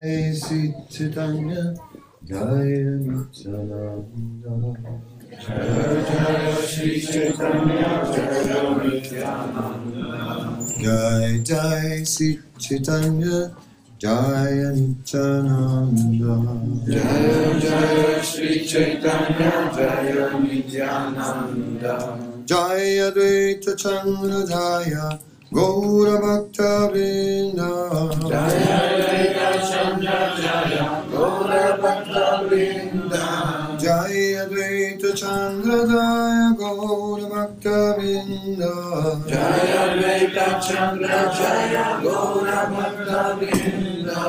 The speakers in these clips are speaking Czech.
Sri Chaitanya Jaya Nityananda Jaya Jaya Sri Chaitanya Jaya Nityananda Jaya Jaya Sri Chaitanya Jaya Nityananda Jaya Jaya Sri Chaitanya Jaya Nityananda Jaya Advaita Acharya Jaya Gaura Bhaktivinoda Jaya Advaita Acharya Jaya Gaura Bhaktivinoda Jaya Advaita Acharya Jaya Gaura Bhaktivinoda Jaya Advaita Acharya Jaya Gaura Bhaktivinoda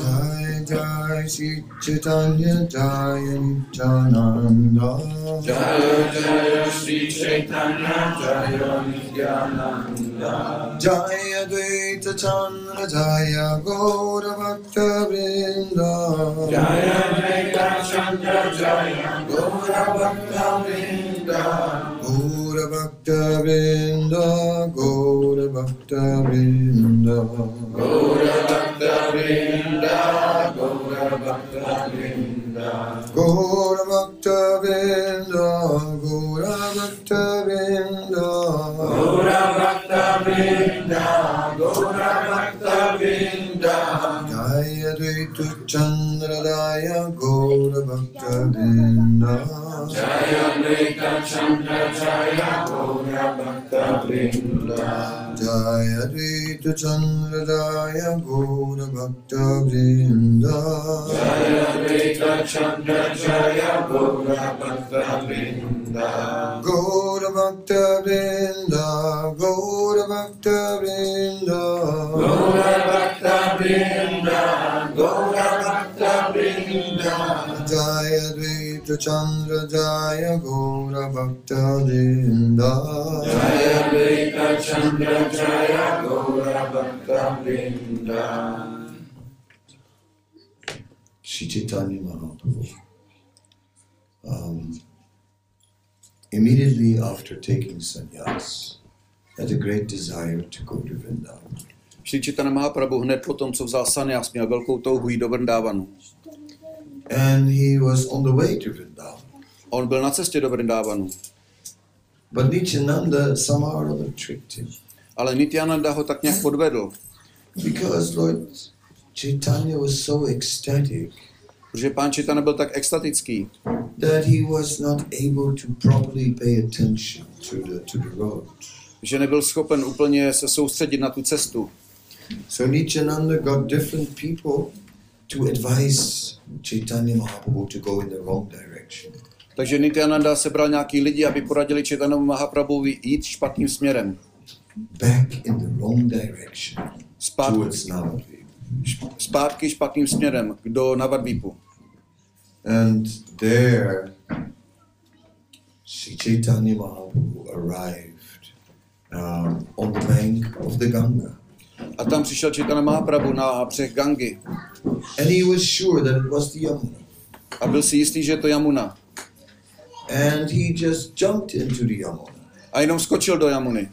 Jaya Jaya Sri Chaitanya Jaya Nityananda Jaya Jaya Sri Chaitanya Jaya Nityananda Jaya Advaita Acharya Jaya Gaura Bhaktivinoda Jaya Advaita Acharya Jaya Gaura Bhaktivinoda Gaura Bhaktivinoda Gaura Bhaktivinoda Gaura Bhaktivinoda Gaura Bhaktivinoda Gaura Bhaktivinoda Gaura Bhaktivinoda Gaura Bhaktivinoda Vinda, Gora Bhakta Vinda, Jaya Advaita Acharya Jaya Gora Bhakta Vinda, Jaya Advaita Acharya Jaya Gora Bhakta Vinda, Jaya Advaita Acharya Jaya Gora Bhakta Vinda, Jaya Advaita Acharya Jaya Gora Bhakta Vinda, Gora Bhakta Vinda, Gora Bhakta Vrinda, Gaura Bhakta Vrinda, Gaura Bhakta Vrinda, Jaya Advaita Acharya Jaya Gaura Bhakta Vrinda, Jaya Advaita Acharya Jaya Gaura Bhakta Vrinda. Sri Chaitanya Mahaprabhu. Immediately after taking sannyas, had a great desire to go to Vrindavan. Sri Chaitanya Mahaprabhu hned po tom, co vzal sannyas, měl velkou touhu jít do Vrindavanu. And he was on the way to Vrindavan. On byl na cestě do Vrindavanu. But Nityananda somehow or other tricked him. Ale Nityananda ho tak nějak podvedl. Because Lord Chaitanya was so ecstatic. Protože pán Chaitanya byl tak extatický. That he was not able to properly pay attention to the road. Že nebyl schopen úplně se soustředit na tu cestu. So Nityananda got different people to advise Chaitanya Mahaprabhu to go in the wrong direction. Takže Nityananda sebral nějaký lidi, aby poradili Chaitanya Mahaprabhu jít špatným směrem. Back in the wrong direction. Zpátky špatným směrem do Navadvipu. And there Sri Chaitanya Mahaprabhu arrived. On the bank of the Ganga. A tam přišel Chaitanya Mahaprabhu na břeh Gangy. And he was sure that it was the Yamuna. A byl si jistý, že je to Yamuna. And he just jumped into the Yamuna. A jenom skočil do Yamuny.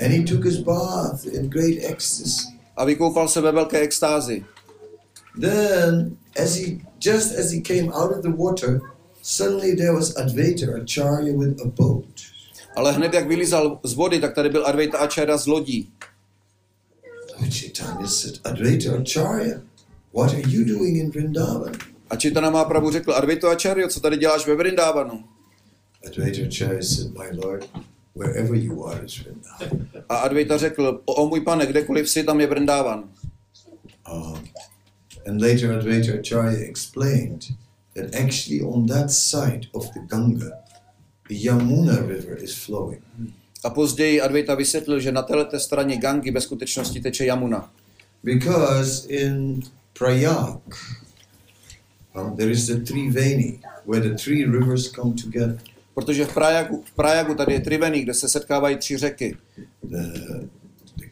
And he took his bath in great ecstasy. A vykoupal se ve velké extázi. Then, just as he came out of the water, suddenly there was Advaita Acharya with a boat. Ale hned, jak vylízal z vody, tak tady byl Advaita Acharya z lodí. A Chaitanya Mahaprabhu řekl, Advaita Acharya, co tady děláš ve Vrindavanu? A Advaita řekl, o můj pane, kdekoliv jsi, tam je Vrindavan. And later Advaita Acharya explained that actually on that side of the Ganga, the Yamuna river is flowing. A později Advaita vysvětlil, že na této straně Gangy ve skutečnosti teče Yamuna. Because in Prayagu there is the Triveni where the three rivers come together. Protože v Prayagu tady je Triveni, kde se setkávají tři řeky. The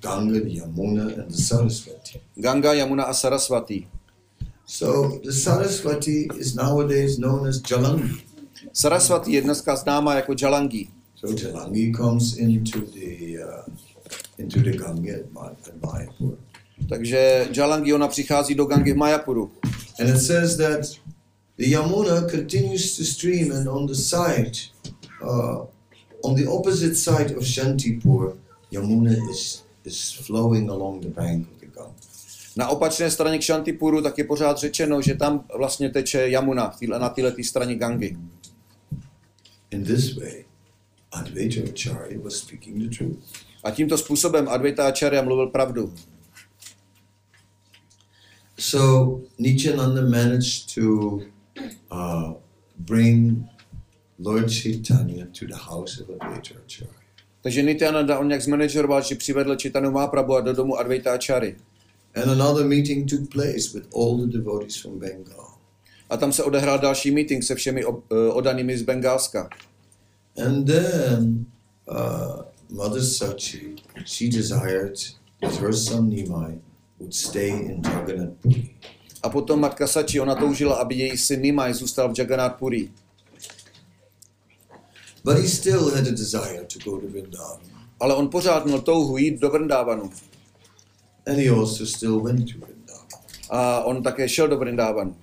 Ganga, the Yamuna and the Sarasvati. Ganga, Yamuna a Sarasvati. So the Sarasvati is nowadays known as Jalangi. Sarasvati je dneska známá jako Jalangi. So Jalangi comes into the Ganga at Mayapur. Takže Jalangi, ona přichází do Gangy v Mayapuru. And it says that the Yamuna continues to stream, and on the side, on the opposite side of Shantipur, Yamuna is flowing along the bank of the Ganga. Na opačné straně k Shantipuru tak je pořád řečeno, že tam vlastně teče Yamuna na této straně Gangy. In this way, Advaita Acharya was speaking the truth. A tímto způsobem Advaita Acharya mluvil pravdu. So Nityananda managed to bring Lord Chaitanya to the house of Advaita Acharya. Takže Nityananda on nějak zmanageroval, že přivedl Čaitanyu Mahaprabhu do domu Advaita Acharya. And another meeting took place with all the devotees from Bengal. A tam se odehrál další meeting se všemi oddanými z Bengálska. And then Mother Sachi, she desired that her son Nimai would stay in Jagannath Puri. A potom matka Sachi, ona toužila, aby její syn Nimai zůstal v Jagannath Puri. But he still had a desire to go to Vrindavan. Ale on pořád měl touhu jít do Vrindavanu. And he also still went to Vrindavan. A on také šel do Vrindavanu.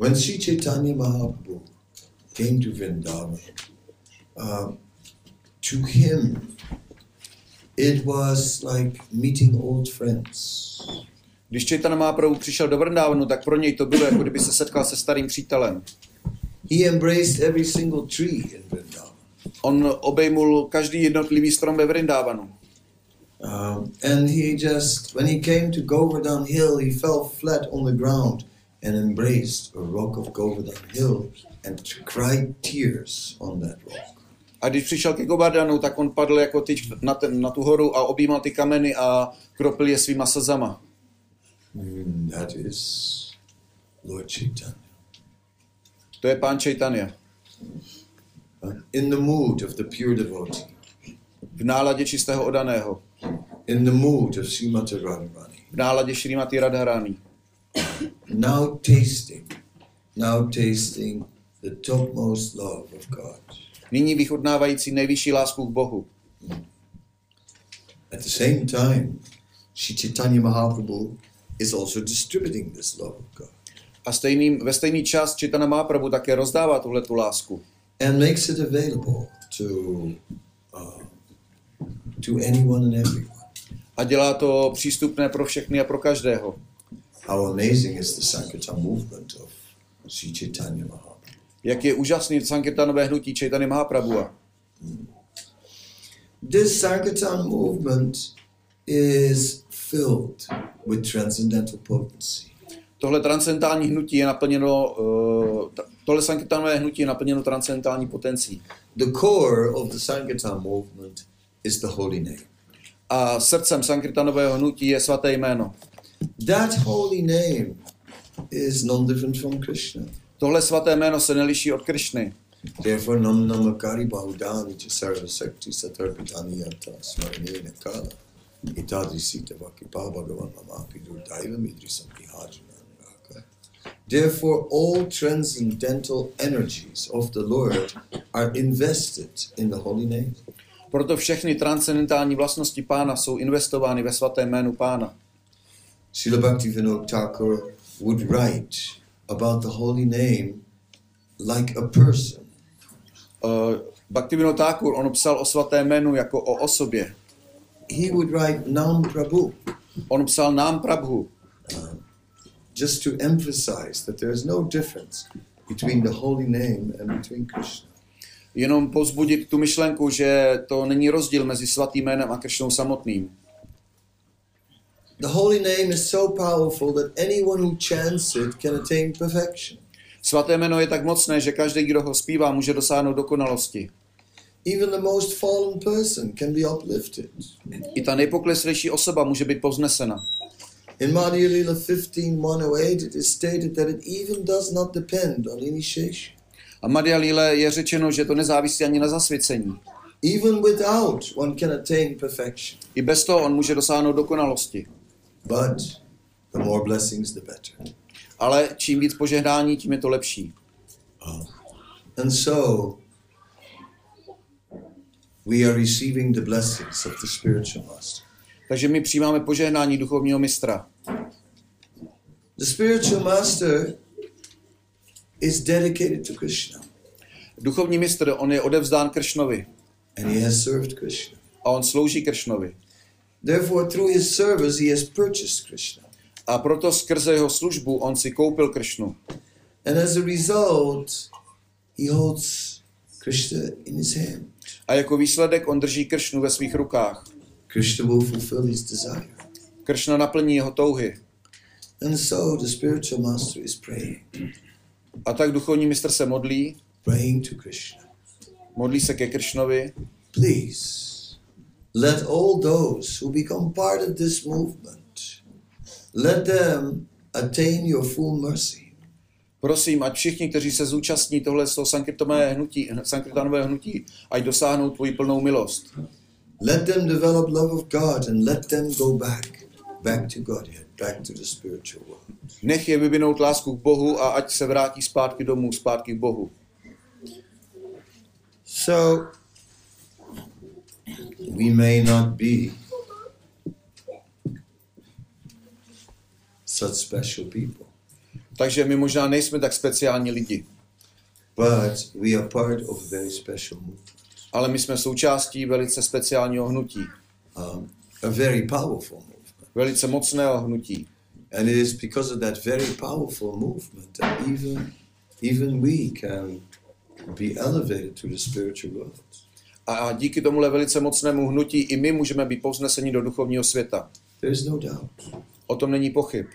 When Sri Chaitanya Mahaprabhu came to Vrindavan, to him, it was like meeting old friends. Když Chaitanya Mahaprabhu přišel do Vrindavanu, tak pro něj to bylo, jako kdyby se setkal se starým přítelem. He embraced every single tree in Vrindavan. On obejmul každý jednotlivý strom ve Vrindavanu. And he just, when he came to Govardhan Hill, he fell flat on the ground and embraced a rock of Govardhan Hill and cried tears on that rock. A když přišel ke Govardhanu, tak on padl jako tyč na tu horu a objímal ty kameny a kropil je svýma slzama. That is Lord Chaitanya. To je Pán Chaitanya. In the mood of the pure devotee. V náladě čistého oddaného. In the mood of Srimati Radharani. V náladě Srimati Radharani. Now tasting the topmost love of God. Nyní vychutnávající nejvyšší lásku k Bohu. At the same time, Sri Chaitanya Mahaprabhu is also distributing this love of God. A ve stejný čas Chaitanya Mahaprabhu také rozdává tuhletu lásku. And makes it available to anyone and everyone. A dělá to přístupné pro všechny a pro každého. How amazing is the Sankirtan movement of Sri Chaitanya Mahaprabhu. Jak je úžasný Sankirtanové hnutí Chaitanya Mahaprabhu. This Sankirtan movement is filled with transcendental potency. Tohle transcendentální hnutí je naplněno tohle Sankirtanové hnutí je naplněno transcendentální potencí. The core of the Sankirtan movement is the holy name. A srdcem Sankirtanového hnutí je svaté jméno. That holy name is no different from Krishna. Tohle svaté jméno se neliší od Krishny. Therefore nam namakari bahudani sarvasakti satarpitani yata smarnena kala itadi sita vakipa bhagavan namaki durdaivam idrisam vihajananga. Therefore all transcendental energies of the Lord are invested in the holy name. Proto všechny transcendentální vlastnosti Pána jsou investovány ve svaté jménu Pána. Srila Bhaktivinoda Thakur would write about the holy name like a person. Bhaktivinoda Thakur, on psal o svaté jménu jako o osobě. He would write Nam Prabhu. On psal Nam Prabhu. Just to emphasize that there is no difference between the holy name and between Krishna. Jenom povzbudit tu myšlenku, že to není rozdíl mezi svatým jménem a Krishnou samotným. The holy name is so powerful that anyone who chants it can attain perfection. Svaté jméno je tak mocné, že každý, kdo ho zpívá, může dosáhnout dokonalosti. Even the most fallen person can be uplifted. I ta nejpokleslejší osoba může být povznesena. In Madhyalila 15:108 it is stated that it even does not depend on initiation. A Madhyalila je řečeno, že to nezávisí ani na zasvěcení. Even without one can attain perfection. I bez toho on může dosáhnout dokonalosti. But the more blessings, the better. Ale čím víc požehnání, tím je to lepší. And so we are receiving the blessings of the spiritual master. Takže my přijímáme požehnání duchovního mistra. The spiritual master is dedicated to Krishna. Duchovní mistr, on je odevzdán Krishnovi. And he has served Krishna. A on slouží Krishnovi. Therefore through his service he has purchased Krishna. A proto skrze jeho službu on si koupil Krishnu. And as a result he holds Krishna in his hand. A jako výsledek on drží Krishnu ve svých rukách. Krishna will fulfill his desire. Krishna naplní jeho touhy. And so the spiritual master is praying. A tak duchovní mistr se modlí. Praying to Krishna. Modlí se ke Krishnovi. Please let all those who become part of this movement, let them attain your full mercy. Prosím, ať všichni, kteří se zúčastní tohle sankirtanového hnutí, ať dosáhnou tvoji plnou milost. Let them develop love of God and let them go back to Godhead, back to the spiritual world. Nech je vyvinout lásku k Bohu a ať se vrátí zpátky domů, zpátky k Bohu. So we may not be such special people. Takže my možná nejsme tak speciální lidi. But we are part of a very special movement. Ale my jsme součástí velice speciálního hnutí. A very powerful movement. Velice mocného hnutí. And it is because of that very powerful movement that even we can be elevated to the spiritual world. A díky tomuhle velice mocnému hnutí i my můžeme být povzneseni do duchovního světa. There is no doubt. O tom není pochyb.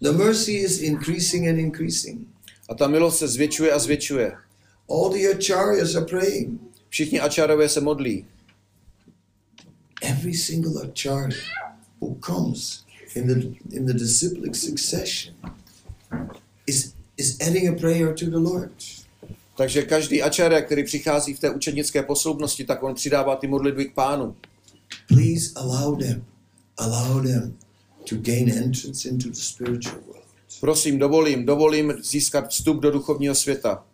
The mercy is increasing and increasing. A ta milost se zvětšuje a zvětšuje. All the acharyas are praying. Všichni acharyové se modlí. Every single acharya who comes in the disciplic succession is adding a prayer to the Lord. Takže každý acharya, který přichází v té učednické posloupnosti, tak on přidává ty modlitby k Pánu. Please allow them to gain entrance into the spiritual world. Prosím, dovolím získat vstup do duchovního světa.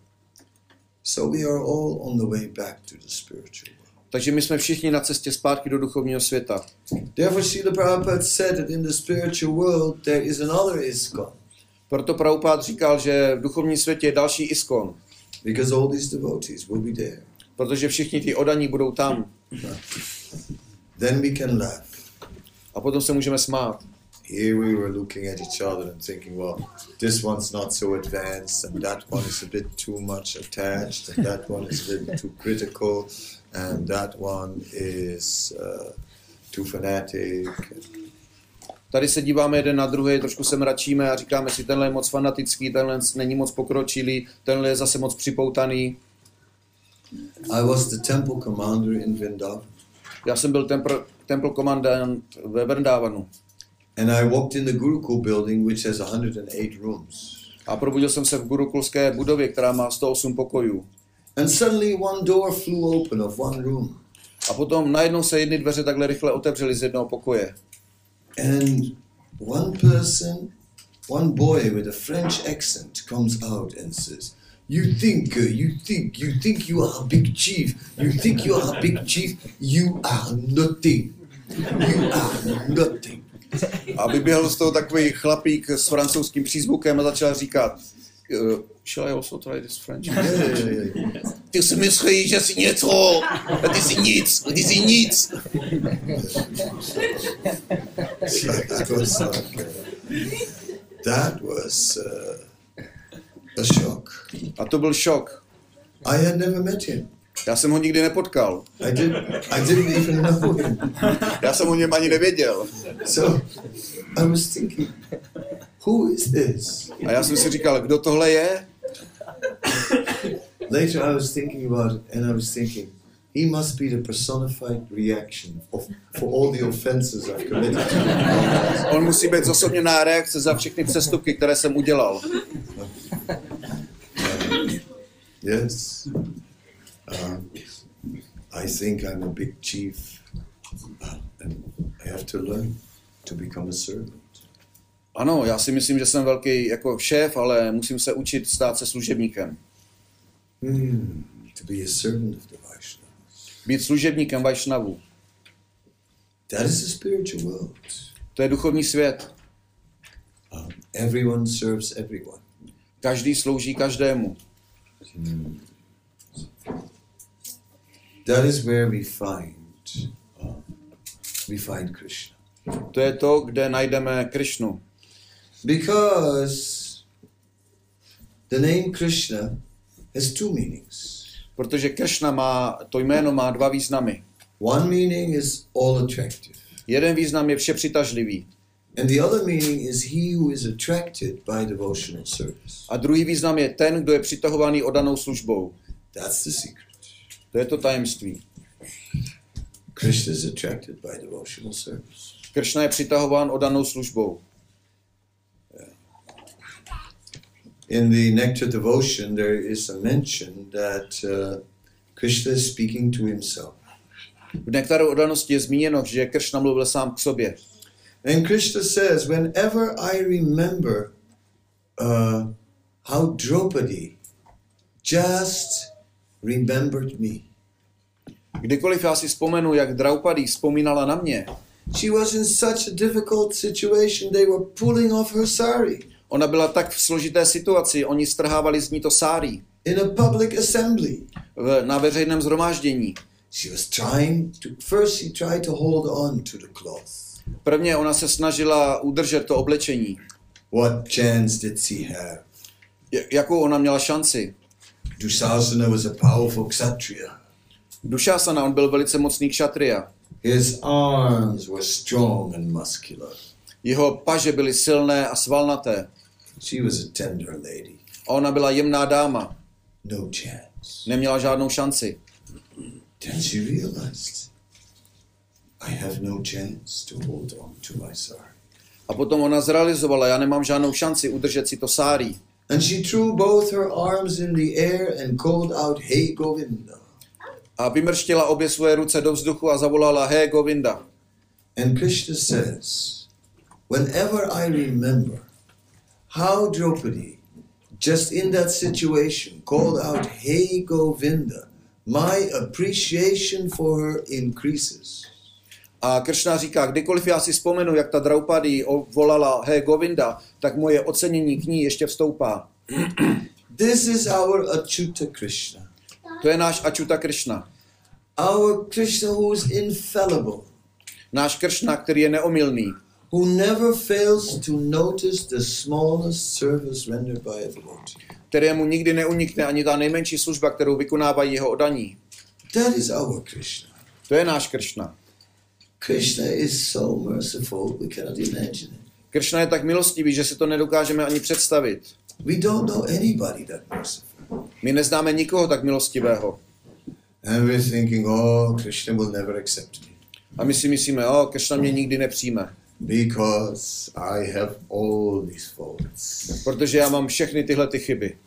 So we are all on the way back to the spiritual world. Takže my jsme všichni na cestě zpátky do duchovního světa. Therefore Srila Prabhupada said that in the spiritual world there is another ISKCON. Proto Prabhupada říkal, že v duchovním světě je další ISKCON. Because all these devotees will be there. Protože všichni ti odaní budou tam. Then we can laugh. A potom se můžeme smát. Here we were looking at each other and thinking, well, this one's not so advanced, and that one is a bit too much attached, and that one is a bit too critical, and that one is too fanatic. Tady se díváme jeden na druhý, trošku se mračíme a říkáme si, tenhle je moc fanatický, tenhle není moc pokročilý, tenhle je zase moc připoutaný. I was the temple commander in Vrindavan. Já jsem byl temple komandant ve Vrindavanu. And I walked in the Gurukul building, which has 108 rooms. A probudil jsem se v gurukulské budově, která má 108 pokojů. And suddenly one door flew open of one room. A potom najednou se jedny dveře takhle rychle otevřely z jednoho pokoje. And one person, one boy with a French accent comes out and says, you think you are a big chief. You think you are a big chief. You are nothing. You are nothing. A vyběhl z toho takový chlapík s francouzským přízvukem a začal říkat, shall I also try this French? Ty si myslíš, že jsi něco, a ty jsi nic. That was a shock. A to byl šok. I had never met him. Já jsem ho nikdy nepotkal. I didn't even know him. Já jsem o něm ani nevěděl. So I was thinking, who is this? A já jsem si říkal, kdo tohle je? Later I was thinking about it and I was thinking, he must be the personified reaction for all the offenses I've committed. On musí být zosobněná reakce za všechny přestupky, které jsem udělal. Yes. I think I'm a big chief and I have to learn to become a servant. Ano, já si myslím, že jsem velký jako šéf, ale musím se učit stát se služebníkem. To be a servant of the Vaishnavas. Být služebníkem Vaishnavů. That is the spiritual world. To je duchovní svět. Everyone serves everyone. Každý slouží každému. That is where we find Krishna. To je to, kde najdeme Krishnu. Because the name Krishna has two meanings. Protože Krishna má, to jméno má dva významy. One meaning is all attractive. Jeden význam je vše přitažlivý. And the other meaning is he who is attracted by devotional service. A druhý význam je ten, kdo je přitahovaný odanou službou. That's the secret. To je to tajemství. Krishna is attracted by devotional service. Krishna je přitahován odanou službou. In the Nectar Devotion there is a mention that Krishna is speaking to himself. V Nektaru odanosti je zmíněno, že Krishna mluvil sám k sobě. And Krishna says, whenever I remember how Draupadi just remembered me. Kdykoliv já si vzpomenu, jak Draupadi vzpomínala na mě. She was in such a difficult situation, they were pulling off her sari. Ona byla tak v složité situaci, oni strhávali z ní to sárí. In a public assembly. Na veřejném shromáždění. She was trying to first she tried to hold on to the cloth. Prvně ona se snažila udržet to oblečení. What chance did she have? Jakou ona měla šanci? Dushasana was a powerful kshatriya. Dushasana, on byl velice mocný kšatriya. His arms were strong and muscular. Jeho paže byly silné a svalnaté. She was a tender lady. A ona byla jemná dáma. No chance. Neměla žádnou šanci. Then she realized I have no chance to hold on to my sari. A potom ona zrealizovala, já nemám žádnou šanci udržet si to sárí. And she threw both her arms in the air and called out, "Hey Govinda." A vymrštila obě svoje ruce do vzduchu a zavolala, "Hey Govinda." And Krishna says, whenever I remember how Draupadi just in that situation called out, "Hey Govinda," my appreciation for her increases. A Krishna říká, kdykoliv já si vzpomenu, jak ta Draupadi volala He Govinda, tak moje ocenění k ní ještě vstoupá. This is our Achyuta Krishna. To je náš Achyuta Krishna. Our Krishna who is infallible. Náš Krishna, který je neomylný. Who never fails to notice the smallest service rendered by a devotee. Kterému nikdy neunikne ani ta nejmenší služba, kterou vykonávají jeho oddaní. That is our Krishna. To je náš Krishna. Krishna is so merciful we cannot imagine it. Krishna je tak milostivý, že si to nedokážeme ani představit. We don't know anybody that merciful. My neznáme nikoho tak milostivého. And we're thinking, oh, Krishna will never accept me. A my si myslíme, oh, Krishna mě nikdy nepřijme. Because I have all these faults. Protože já mám všechny tyhle ty chyby.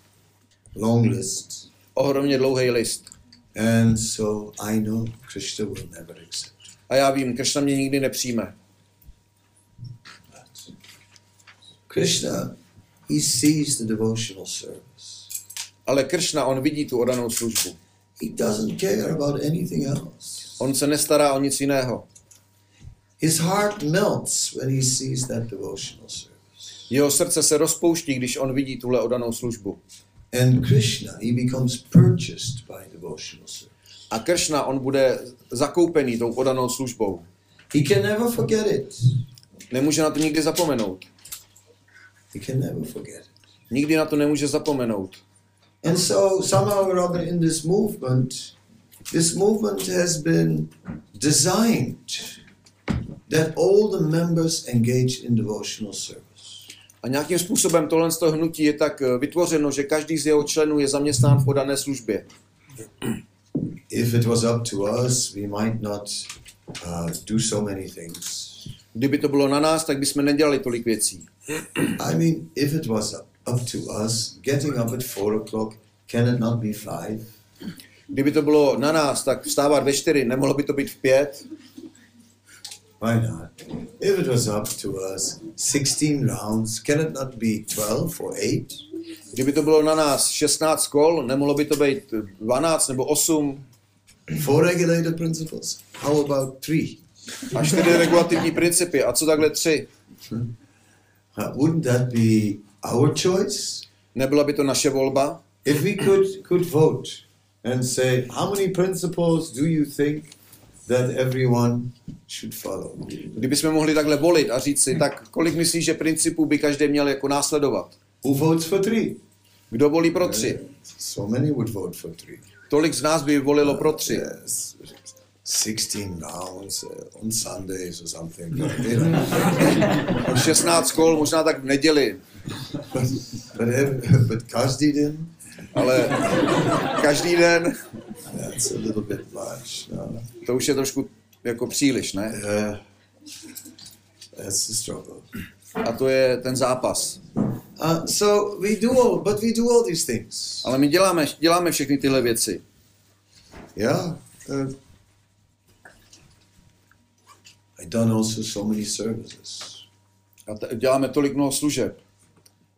Long list. Ohromně dlouhý list. And so I know Krishna will never accept. A já vím, Krishna mě nikdy nepřijme. Krishna, he sees the devotional service. Ale Krishna, on vidí tu oddanou službu. He doesn't care about anything else. On se nestará o nic jiného. His heart melts when he sees that devotional service. Jeho srdce se rozpouští, když on vidí tuhle oddanou službu. And Krishna, he becomes purchased by devotional service. A Krishna, on bude zakoupený tou oddanou službou. He can never forget it. Nemůže na to nikdy zapomenout. He can never forget it. Nikdy na to nemůže zapomenout. And so somehow or other in this movement has been designed that all the members engage in devotional service. A nějakým způsobem tohle z toho hnutí je tak vytvořeno, že každý z jeho členů je zaměstnán v oddané službě. If it was up to us, we might not do so many things. Kdyby to bylo na nás, tak bychom nedělali tolik věcí. I mean, if it was up to us, getting up at 4 o'clock, can it not be 5? Kdyby to bylo na nás, tak vstávat ve 4, nemohlo by to být v 5? Why not? If it was up to us, 16 rounds, can it not be 12 or 8? Kdyby to bylo na nás 16 kol, nemohlo by to být 12 nebo 8? Four regulated principles. How about 3? A 4 regulativní principy. A co takhle 3? Wouldn't that be our choice? Nebyla by to naše volba? If we could vote and say, how many principles do you think that everyone should follow? Kdybychom mohli takhle volit a říct si, tak kolik myslíš, že principů by každý měl jako následovat? Who votes for 3? Kdo volí pro 3? So many would vote for 3. Tolik z nás by volilo pro 3. Yes. 16 rounds on Sundays or something. 16 kol, možná tak v neděli. But každý den. Ale každý den. That's a little bit much. No. To už je trošku jako příliš, ne? That's the struggle. A to je ten zápas. So we do all these things. Ale my děláme všechny tyhle věci. Yeah. I've done also so many services. Děláme tolik mnoho služeb.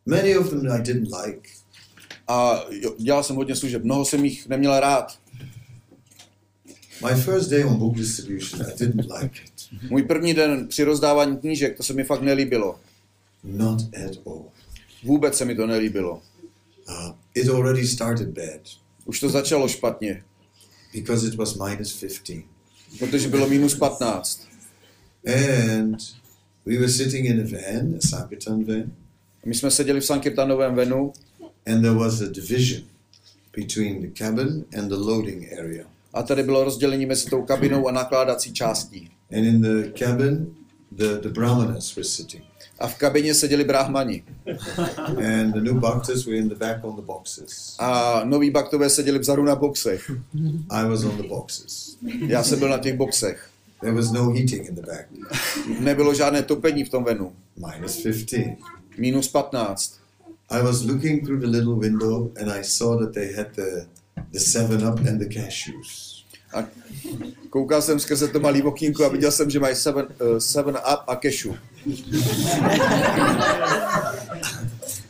Many of them I didn't like. A dělal jsem hodně služeb. Mnoho jsem jich neměl rád. My first day on book distribution, I didn't like it. Můj první den při rozdávání knížek, to se mi fakt nelíbilo. Not at all. Vůbec se mi to nelíbilo. It already started bad. Už to začalo špatně. Because it was -15. Protože bylo -15. And we were sitting in a van, a Sankirtan van. My jsme seděli v Sankirtanovém venu. And there was a division between the cabin and the loading area. A tady bylo rozdělení mezi tou kabinou a nakládací částí. And in the cabin the brahmanas were sitting. A v kabině seděli brahmani. And the new bhaktas were in the back on the boxes. A noví bhaktové seděli vzadu na boxech. I was on the boxes. Já jsem byl na těch boxech. There was no heating in the back. Nebylo žádné topení v tom venu. -15. -15. I was looking through the little window and I saw that they had the 7-Up and the cashews. A koukal jsem skrze to malý okýnko a viděl jsem, že mají 7-Up a cashew.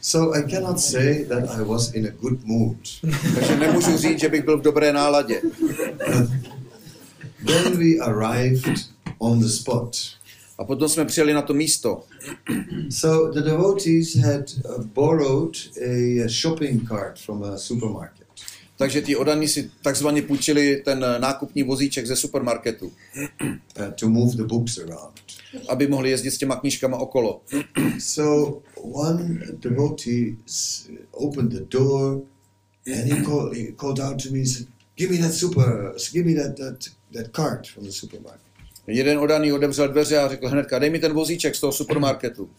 So I cannot say that I was in a good mood. Takže nemůžu říct, že bych byl v dobré náladě. Then we arrived on the spot. A potom jsme přijeli na to místo. So the devotees had borrowed a shopping cart from a supermarket. Takže ti oddaní si takzvaně půjčili ten nákupní vozíček ze supermarketu. To move the books around. Aby mohli jezdit s těma knížkama okolo. So one devotee opened the door and he called out to me and said, give me that cart from the supermarket. Jeden odaný otevřel dveře a řekl hnedka, dej mi ten vozíček z toho supermarketu.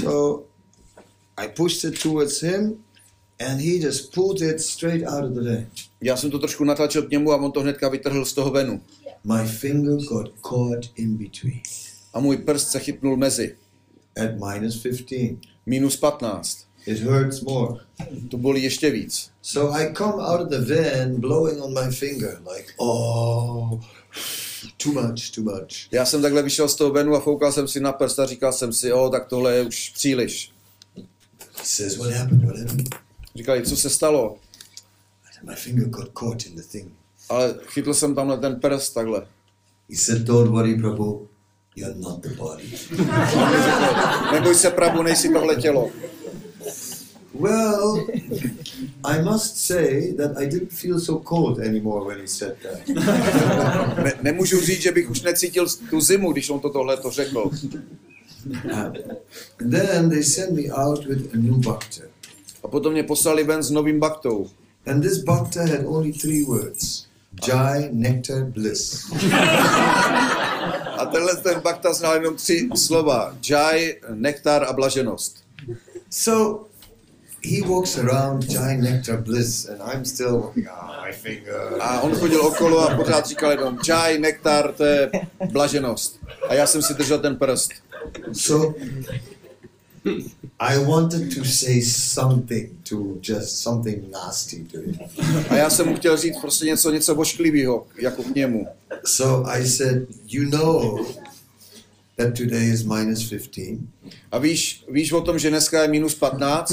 So I pushed it towards him and he just pulled it straight out of the van. Já jsem to trošku natlačil k němu a on to hnedka vytrhl z toho venu. My finger got caught in between. A můj prst se chytnul mezi. At -15. -15. It hurts more. To bolí ještě víc. So I come out of the van blowing on my finger like, oh, too much. Já jsem takhle vyšel z toho venu a foukal jsem si na prst a říkal jsem si, tak tohle je už příliš. Says, what happened? Říkali, co se stalo? My finger got caught in the thing. Ale chytl jsem tamhle ten prst takhle. He said, don't worry, Prabhu, you're not the body. Neboj se, Prabhu, nejsi tohle tělo. Well, I must say that I didn't feel so cold anymore when he said that. Nemůžu říct, že bych už necítil tu zimu, když on tohleto řekl. Then they sent me out with a new bhakta. A potom mě poslali ven s novým bhaktou. And this bhakta had only 3 words. Jai, nectar, bliss. A tenhle ten bhakta znal jenom 3 slova. Jai, nektar a blaženost. So he walks around, giant nectar bliss, and I'm still my finger. A on chodil okolo a pořád říkal jenom jai, nektar, to je blaženost. A já jsem si držel ten prst. So I wanted to say something to just something nasty to him. A já jsem mu chtěl říct prostě něco vošklivého jako k němu. So I said, you know that today is -15. A víš o tom, že dneska je -15?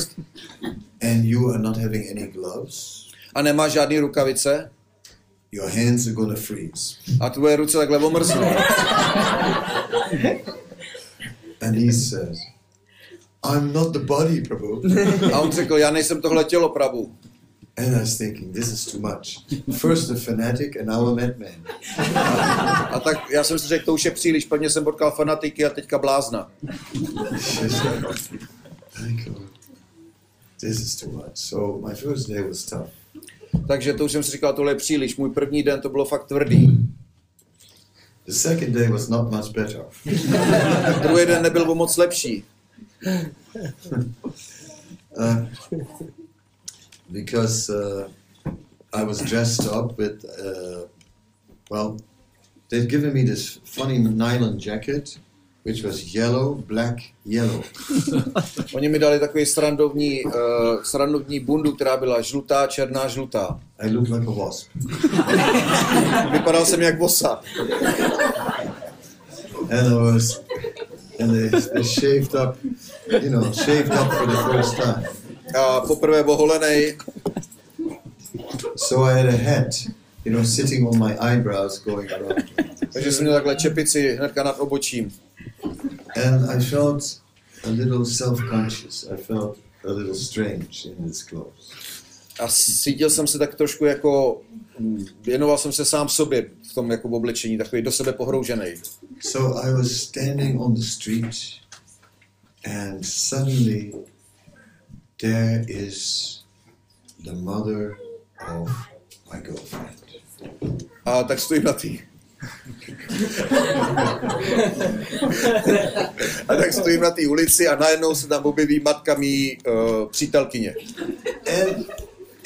And you are not having any gloves. A nemáš žádné rukavice. your hands are gonna freeze. A tvoje ruce takhle omrznou. And he says, I'm not the body, Prabhu. A on řekl, já nejsem tohle tělo, Prabhu. And I was thinking, this is too much. First a fanatic and now a madman. A tak já jsem si řekl, to už je příliš, prvně jsem potkal fanatiky a teďka blázna. Thank you. This is too much. So my first day was tough. Takže to už jsem si říkal, tohle je příliš. Můj první den to bylo fakt tvrdý. The second day was not much better. Druhý den nebyl moc lepší. Because I was dressed up with, well, they'd given me this funny nylon jacket, which was yellow, black, yellow. Oni mi dali takový srandovní bundu, která byla žlutá, černá, žlutá. I looked like a wasp. Vypadal jsem jak vosa. And they shaved up, you know, for the first time. A poprvé oholenej. So I had a hat, you know, sitting on my eyebrows going around. Takže jsem měl takhle čepici hnedka nad obočím. And I felt a little self-conscious. I felt a little strange in these clothes. A cítil jsem se tak trošku jako, věnoval jsem se sám sobě v tom jako oblečení, takový do sebe pohroužený. So I was standing on the street and suddenly there is the mother of my girlfriend. A tak stojím na tý. A tak stojím na té ulici a najednou se tam objeví matka mý přítelkyně.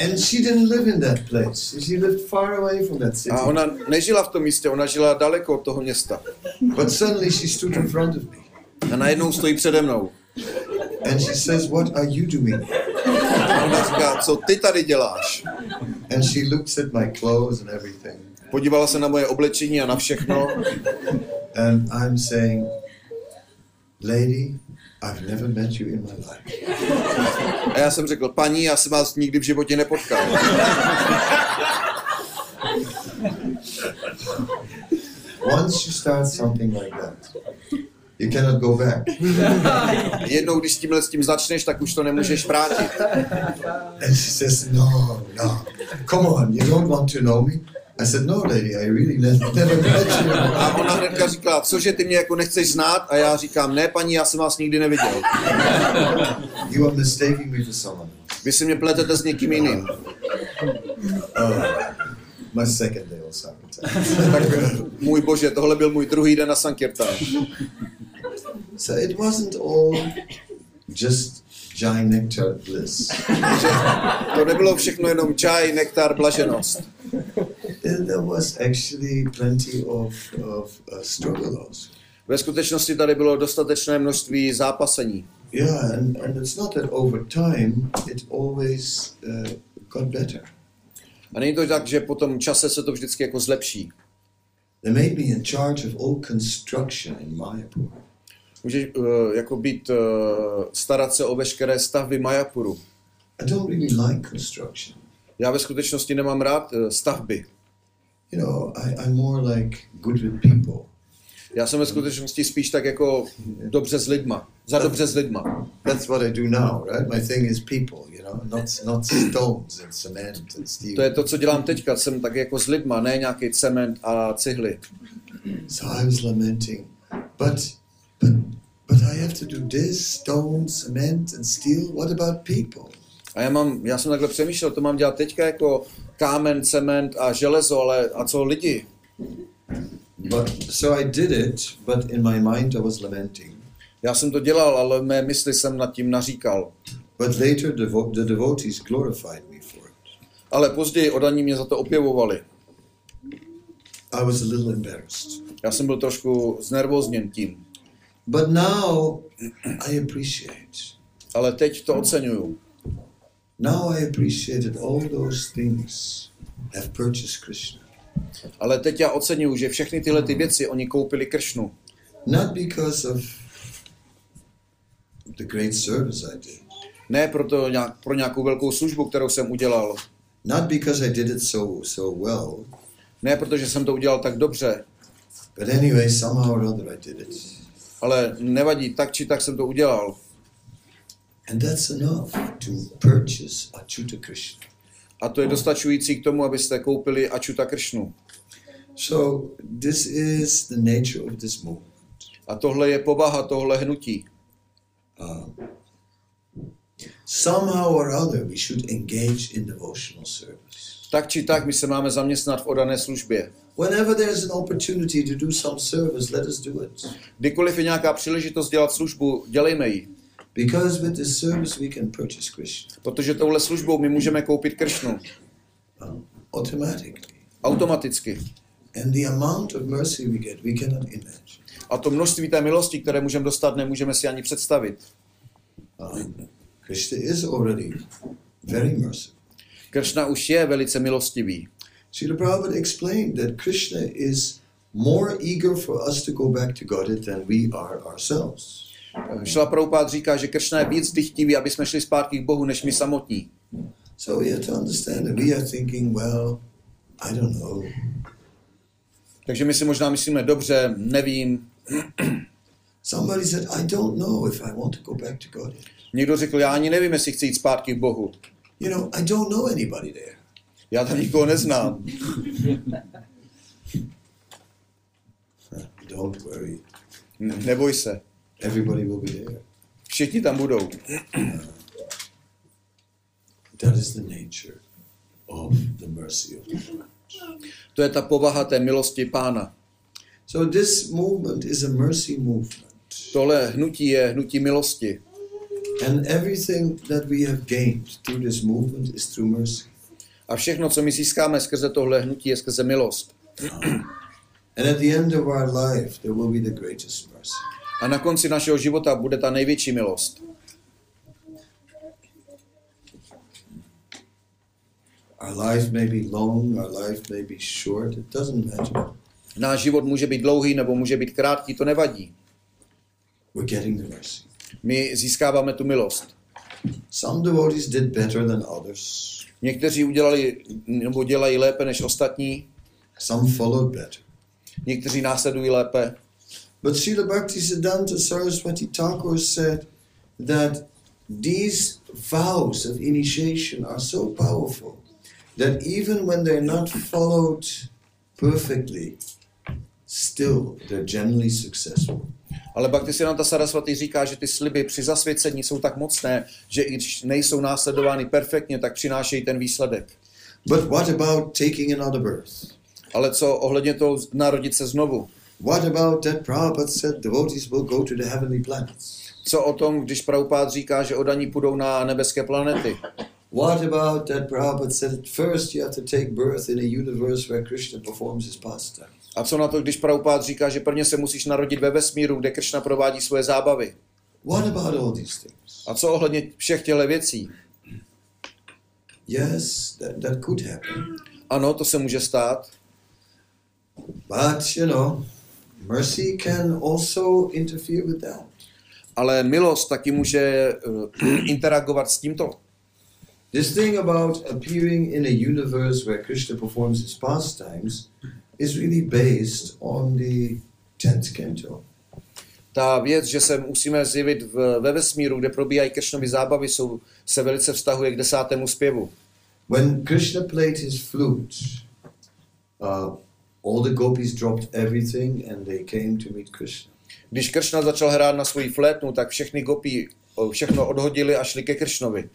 And she didn't live in that place. She lived far away from that city. A ona nežila v tom místě, ona žila daleko od toho města. But suddenly she stood in front of me. A najednou stojí přede mnou. And she says, what are you doing? A ona říká, co ty tady děláš? And she looks at my clothes and everything. Podívala se na moje oblečení a na všechno. And I'm saying, lady, I've never met you in my life. A já jsem řekl, paní, já jsem vás nikdy v životě nepotkal. Once you start something like that, you cannot go back. Jednou, když s tím začneš, tak už to nemůžeš vrátit. And she says, no, come on, you don't want to know me? I said, no lady, I really never met you. A ona hnedka říkala, cože, ty mě jako nechceš znát? A já říkám, ne paní, já jsem vás nikdy neviděl. You are mistaking me for someone. Vy si mě pletete s někým jiným. My second day was Sankirtan. Tak, můj bože, tohle byl můj druhý den na Sankirtan. So it wasn't all just chai, nectar, bliss. To nebylo všechno jenom čaj, nektar, blaženost. There was actually plenty of struggles. Ve skutečnosti tady bylo dostatečné množství zápasení. Yeah, and it's not that over time it always got better. A není to tak, že po tom čase se to vždycky jako zlepší. They made me in charge of all construction in Mayapuru. Můžeš jako být starat se o veškeré stavby Mayapuru. I don't really like construction. Já ve skutečnosti nemám rád stavby. You know, I'm more like good with people. Já jsem ve skutečnosti spíš tak jako dobře s lidma, dobře s lidma. That's what I do now, right? My thing is people, you know, not stones and cement and steel. To je to, co dělám teďka, jsem tak jako s lidma, ne nějaký cement a cihly. So I was lamenting, but I have to do this, stone, cement and steel. What about people? A já jsem takhle přemýšlel, to mám dělat teďka jako kámen, cement a železo, ale a co lidi? So I did it, but in my mind I was lamenting. Já jsem to dělal, ale v mé mysli jsem nad tím naříkal. But later the devotees glorified me for it. Ale později oddaní mě za to opěvovali. I was a little embarrassed. Já jsem byl trošku znervózněn tím. But now I appreciate. Ale teď to oceňuju. Now I appreciate that all those things have purchased Krishna. Ale teď já oceňuju, že všechny tyhle ty věci oni koupili Krishnu. Not because of the great service I did. Ne pro nějakou velkou službu, kterou jsem udělal. Not because I did it so well. Ne, protože jsem to udělal tak dobře. But anyway, somehow or other I did it. Ale nevadí, tak či tak jsem to udělal. And that's enough to purchase Achyuta Krishna. A to je dostačující k tomu, abyste koupili Achyuta Krishnu. So this is the nature of this movement. A tohle je povaha, tohle hnutí. Somehow or other we should engage in devotional service. Tak či tak my se máme zaměstnat v oddané službě. Whenever there is an opportunity to do some service, let us do it. Kdykoliv je nějaká příležitost dělat službu, dělejme ji. Because with this service we can purchase Krishna. Protože touhle službou my můžeme koupit Krishnu. Automatically. Automaticky. And the amount of mercy we get, we cannot imagine. A to množství té milosti, které můžeme dostat, nemůžeme si ani představit. Krishna is already very merciful. Krishna už je velice milostivý. Srila Prabhupada explained that Krishna is more eager for us to go back to Godhead than we are ourselves. Srila Prabhupada říká, že Krishna je víc dychtivý, aby jsme šli zpátky k Bohu, než my samotní. So we have to understand that we are thinking, well, I don't know. Takže my si možná myslíme, dobře, nevím. Somebody said, I don't know if I want to go back to God. Někdo řekl, já ani nevím, jestli chci jít zpátky k Bohu. You know, I don't know anybody there. Já tam nikoho neznám. Don't worry. Neboj se. Everybody will be there. Všichni tam budou. That is the nature of the mercy of God. To je ta povaha té milosti Pána. So this movement is a mercy movement. Tohle hnutí je hnutí milosti. And everything that we have gained through this movement is through mercy. A všechno, co my získáme skrze tohle hnutí, je skrze milost. And at the end of our life there will be the greatest mercy. A na konci našeho života bude ta největší milost. Our life may be long, our life may be short, it doesn't matter. Náš život může být dlouhý nebo může být krátký, to nevadí. We're getting the mercy. My získáváme tu milost. Some devotees did better than others. Někteří udělali nebo dělají lépe než ostatní. Some followed better. Někteří následují lépe. But Srila Bhaktisiddhanta Sarasvati Thakur said that these vows of initiation are so powerful that even when they're not followed perfectly, still they're generally successful. Ale Bhaktisiddhanta Sarasvati říká, že ty sliby při zasvěcení jsou tak mocné, že i když nejsou následovány perfektně, tak přinášejí ten výsledek. But what about taking another birth? Ale co ohledně toho narodit se znovu? What about that Prabhupada said devotees will go to the heavenly planets? Co o tom, když Prabhupada říká, že oddaní půjdou na nebeské planety? What about that Prabhupada said at first you have to take birth in a universe where Krishna performs his pastimes? A co na to, když Prabhupada říká, že prvně se musíš narodit ve vesmíru, kde Krishna provádí svoje zábavy? What about all these things? A co ohledně všech těchto věcí? Yes, that could happen. Ano, to se může stát. But, you know, mercy can also interfere with that. Ale milost taky může interagovat s tímto. This thing about appearing in a universe where Krishna performs his pastimes is really based on the 10th canto. Ta věc, že se musíme zjevit ve vesmíru, kde probíhají Krishnovy zábavy, se velice vztahuje k 10. zpěvu. When Krishna played his flute, all the gopis dropped everything and they came to meet Krishna. Když Krishna začal hrát na svoji flétnu, tak všechny gopí všechno odhodili a šli ke Krishnovi.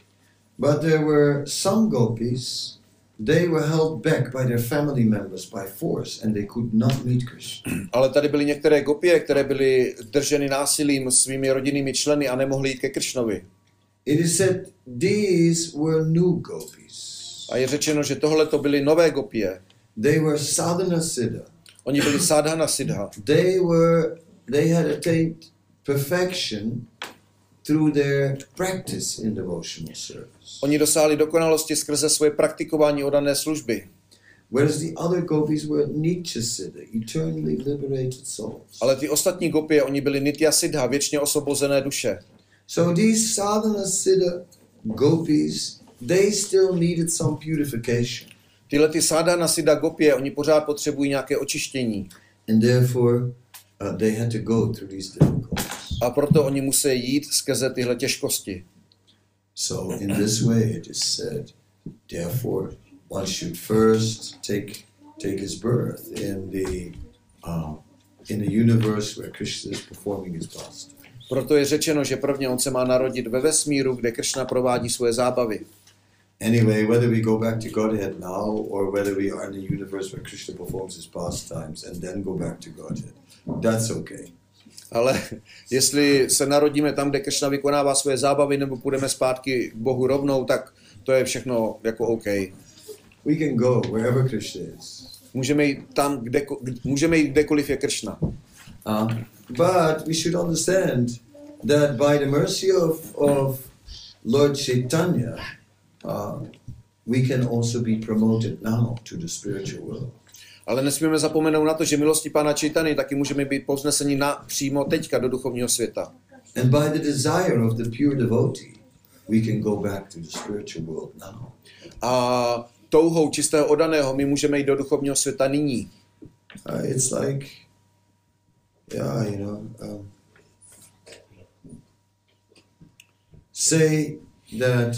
But there were some gopis. They were held back by their family members by force and they could not meet Krishna. Ale tady byly některé gopie, které byly drženy násilím svými rodinnými členy a nemohly jít ke Krishnovi. It is said these were new gopis. A je řečeno, že tohle to byly nové gopie. They were sadhana siddha. Oni byli sadhana siddha. They had attained perfection through their practice in devotional service. Oni dosáhli dokonalosti skrze svoje praktikování oddané služby. Whereas the other gopis were nityasiddha, eternally liberated souls. Ale ty ostatní gopie, oni byli nityasiddha, věčně osvobozené duše. So these sadhana siddha gopis, they still needed some purification. Tyhle ty sadhana siddha gopie, oni pořád potřebují nějaké očištění. And therefore they had to go through these difficulties. A proto oni musí jít skrze tyhle těžkosti. So in this way it is said, therefore one should first take his birth in the universe where Krishna is performing his pastimes. Proto je řečeno, že prvně on se má narodit ve vesmíru, kde Krishna provádí svoje zábavy. Anyway, whether we go back to Godhead now or whether we are in the universe where Krishna performs his pastimes and then go back to Godhead, that's okay. Ale jestli se narodíme tam, kde Krishna vykonává svoje zábavy, nebo půjdeme zpátky k Bohu rovnou, tak to je všechno jako OK. We can go wherever Krishna is. Můžeme jít tam, kdekoliv je Krishna. But we should understand that by the mercy of Lord Chaitanya, we can also be promoted now to the spiritual world. Ale nesmíme zapomenout na to, že milostí Pána Chaitanya taky můžeme být povzneseni přímo teďka do duchovního světa. And by the desire of the pure devotee, we can go back to the spiritual world now. A touhou čistého oddaného my můžeme jít do duchovního světa nyní. It's like, yeah, you know, say that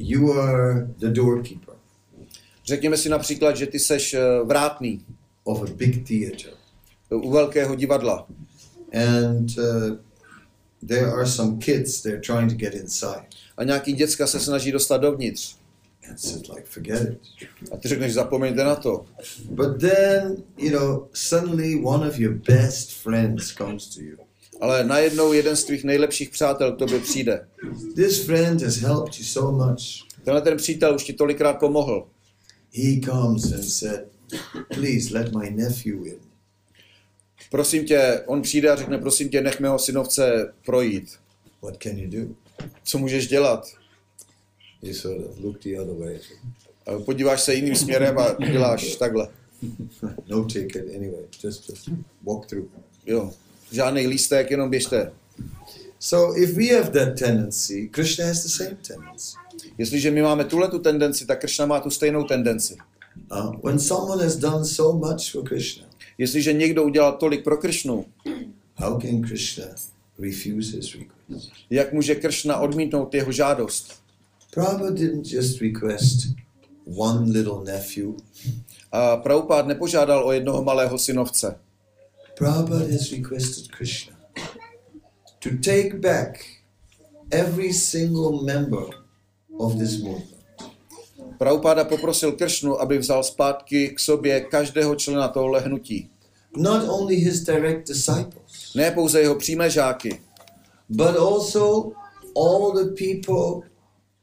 you are the doorkeeper. Řekněme si například, že ty seš vrátný of a big theater. U velkého divadla. And there are some kids, they're trying to get inside. A nějaký děcka se snaží dostat dovnitř. And said like forget it. A ty řekneš zapomeňte na to. But then, you know, suddenly one of your best friends comes to you. Ale najednou jeden z tvých nejlepších přátel k tobě přijde. This friend has helped you so much. Tenhle ten přítel už ti tolikrát pomohl. He comes and said, please let my nephew in. Prosím tě, on přijde a řekne, prosím tě, nech mého synovce projít. What can you do? Co můžeš dělat? You sort of look the other way. Podíváš se jiným směrem a děláš takhle. No ticket anyway, just walk through. Jo. Žádný lístek, jenom běžte. So if we have that tendency, Krishna has the same tendency. Jestliže my máme tuhletu tendenci, tak Krishna má tu stejnou tendenci. When someone has done so much for Krishna. Jestliže někdo udělal tolik pro Krishnu. How can Krishna refuse his request? Jak může Krishna odmítnout jeho žádost? Prabhupada didn't just request one little nephew. A Prabhupada nepožádal o jednoho malého synovce. Prabhupada has requested Krishna to take back every single member of this movement. Prabhupada poprosil Krishnu, aby vzal zpátky k sobě každého člena tohoto hnutí. Not only his direct disciples. Ne pouze jeho přímé žáky. But also all the people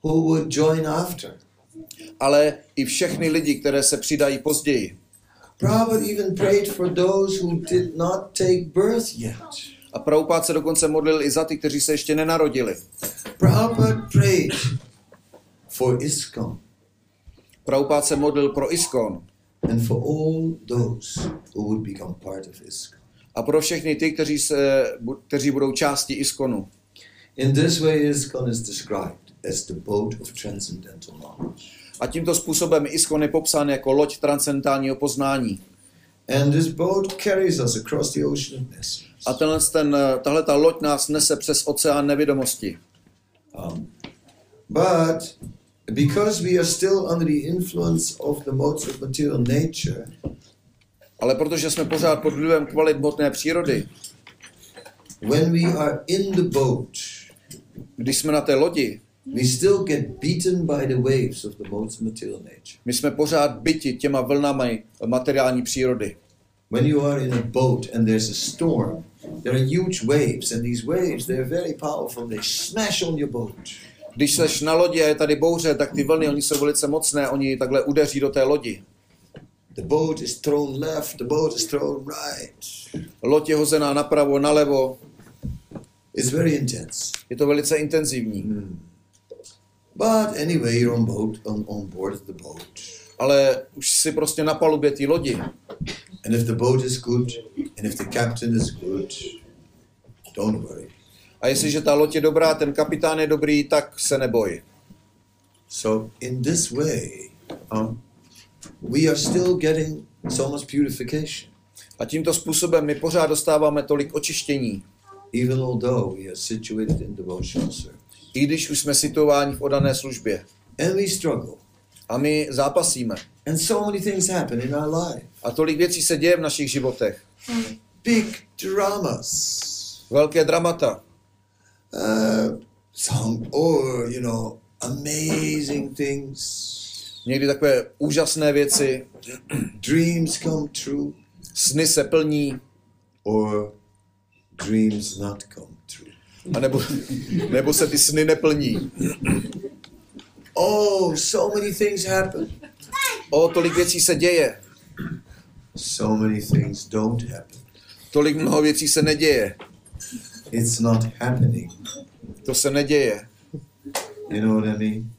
who would join after. Ale i všechny lidi, které se přidají později. Prabhupada even prayed for those who did not take birth yet. A Prabhupada se dokonce modlil i za ty, kteří se ještě nenarodili. Prabhupada prayed for ISKCON. Prabhupada se modlil pro ISKCON. And for all those who would become part of ISKCON. A pro všechny ty, kteří budou částí ISKCONu. In this way ISKCON is described as the boat of transcendental knowledge. A tímto způsobem ISKCON je popsán jako loď transcendentálního poznání. And this boat carries us across the ocean of ignorance. A tahleta loď nás nese přes oceán nevědomosti. But because we are still under the influence of the modes of material nature. Ale protože jsme pořád pod vlivem kvalit hmotné přírody. When we are in the boat, když jsme na té lodi, we still get beaten by the waves of the modes of material nature. My jsme pořád byti těma vlnami materiální přírody. When you are in a boat and there's a storm, there are huge waves and these waves, they're very powerful, they smash on your boat. Když seš na lodi a je tady bouře, tak ty vlny, oni jsou velice mocné, oni takhle udeří do té lodi. The boat is thrown left, the boat is thrown right. Loď je hozená napravo, nalevo. It's very intense. Je to velice intenzivní. But anyway, you're on board the boat. Ale už si prostě na palubě té lodi. And if the boat is good, and if the captain is good, don't worry. A jestliže ta loď je dobrá, ten kapitán je dobrý, tak se neboj. So in this way, we are still getting so much purification. A tímto způsobem my pořád dostáváme tolik očištění. Even although we are situated in devotional service. I když už jsme situováni v oddané službě. And we struggle. A my zápasíme. And so many things happen in our life. A tolik věcí se děje v našich životech. Big dramas. Velké dramata. Amazing things. Někdy takové úžasné věci. Dreams come true. Sny se plní. Or dreams not come true. A nebo se ty sny neplní. Oh, so many things happen. Tolik věcí se děje. So many things don't happen. Tolik mnoho věcí se neděje. It's not happening. To se neděje. You know what I mean?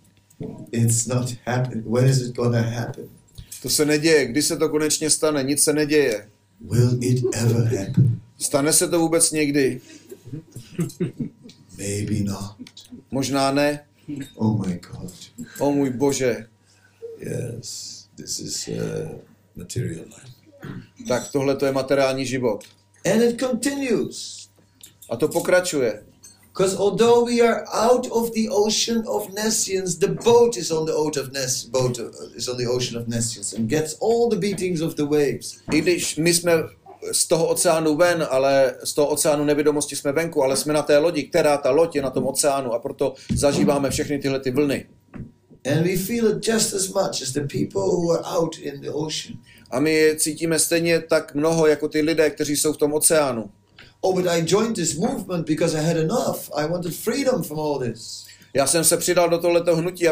It's not happening. When is it gonna happen? To se neděje. Kdy se to konečně stane? Nic se neděje. Will it ever happen? Stane se to vůbec někdy? Maybe not. Možná ne. Oh my God. O můj Bože. Yes, this is material life. Tak tohle to je materiální život. And it continues. A to pokračuje. Because although we are out of the ocean of nescience, the boat is on the ocean of nescience and gets all the beatings of the waves. I když my jsme z toho oceánu ven, ale z toho oceánu nevědomosti jsme venku, ale jsme na té lodi, která ta loď je na tom oceánu a proto zažíváme všechny tyhle ty vlny. And we feel it just as much as the people who are out in the ocean. A my cítíme stejně tak mnoho jako ty lidé, kteří jsou v tom oceánu. Oh, but I joined this movement because I had enough. I wanted freedom from all this. Já jsem se přidal do tohoto hnutí,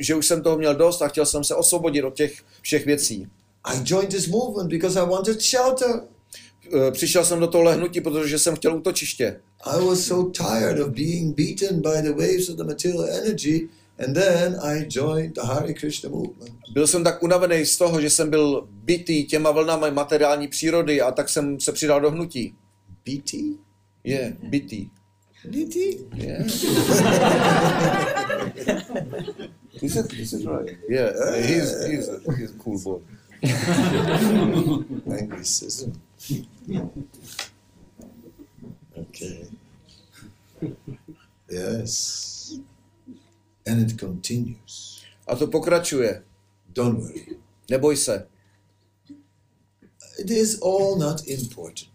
že už jsem toho měl dost a chtěl jsem se osvobodit od těch všech věcí. I joined this movement because I wanted shelter. Přišel jsem do tohoto hnutí, protože jsem chtěl útočiště. I was so tired of being beaten by the waves of the material energy, and then I joined the Hare Krishna movement. Byl jsem tak unavený z toho, že jsem byl bitý těma vlnami materiální přírody a tak jsem se přidal do hnutí. Bitty? Yeah, bitty. Bitty? Yeah. Is it right? Yeah, he's a cool boy. Angry sister. Okay. Yes. And it continues. A to pokračuje. Don't worry. Neboj se. It is all not important.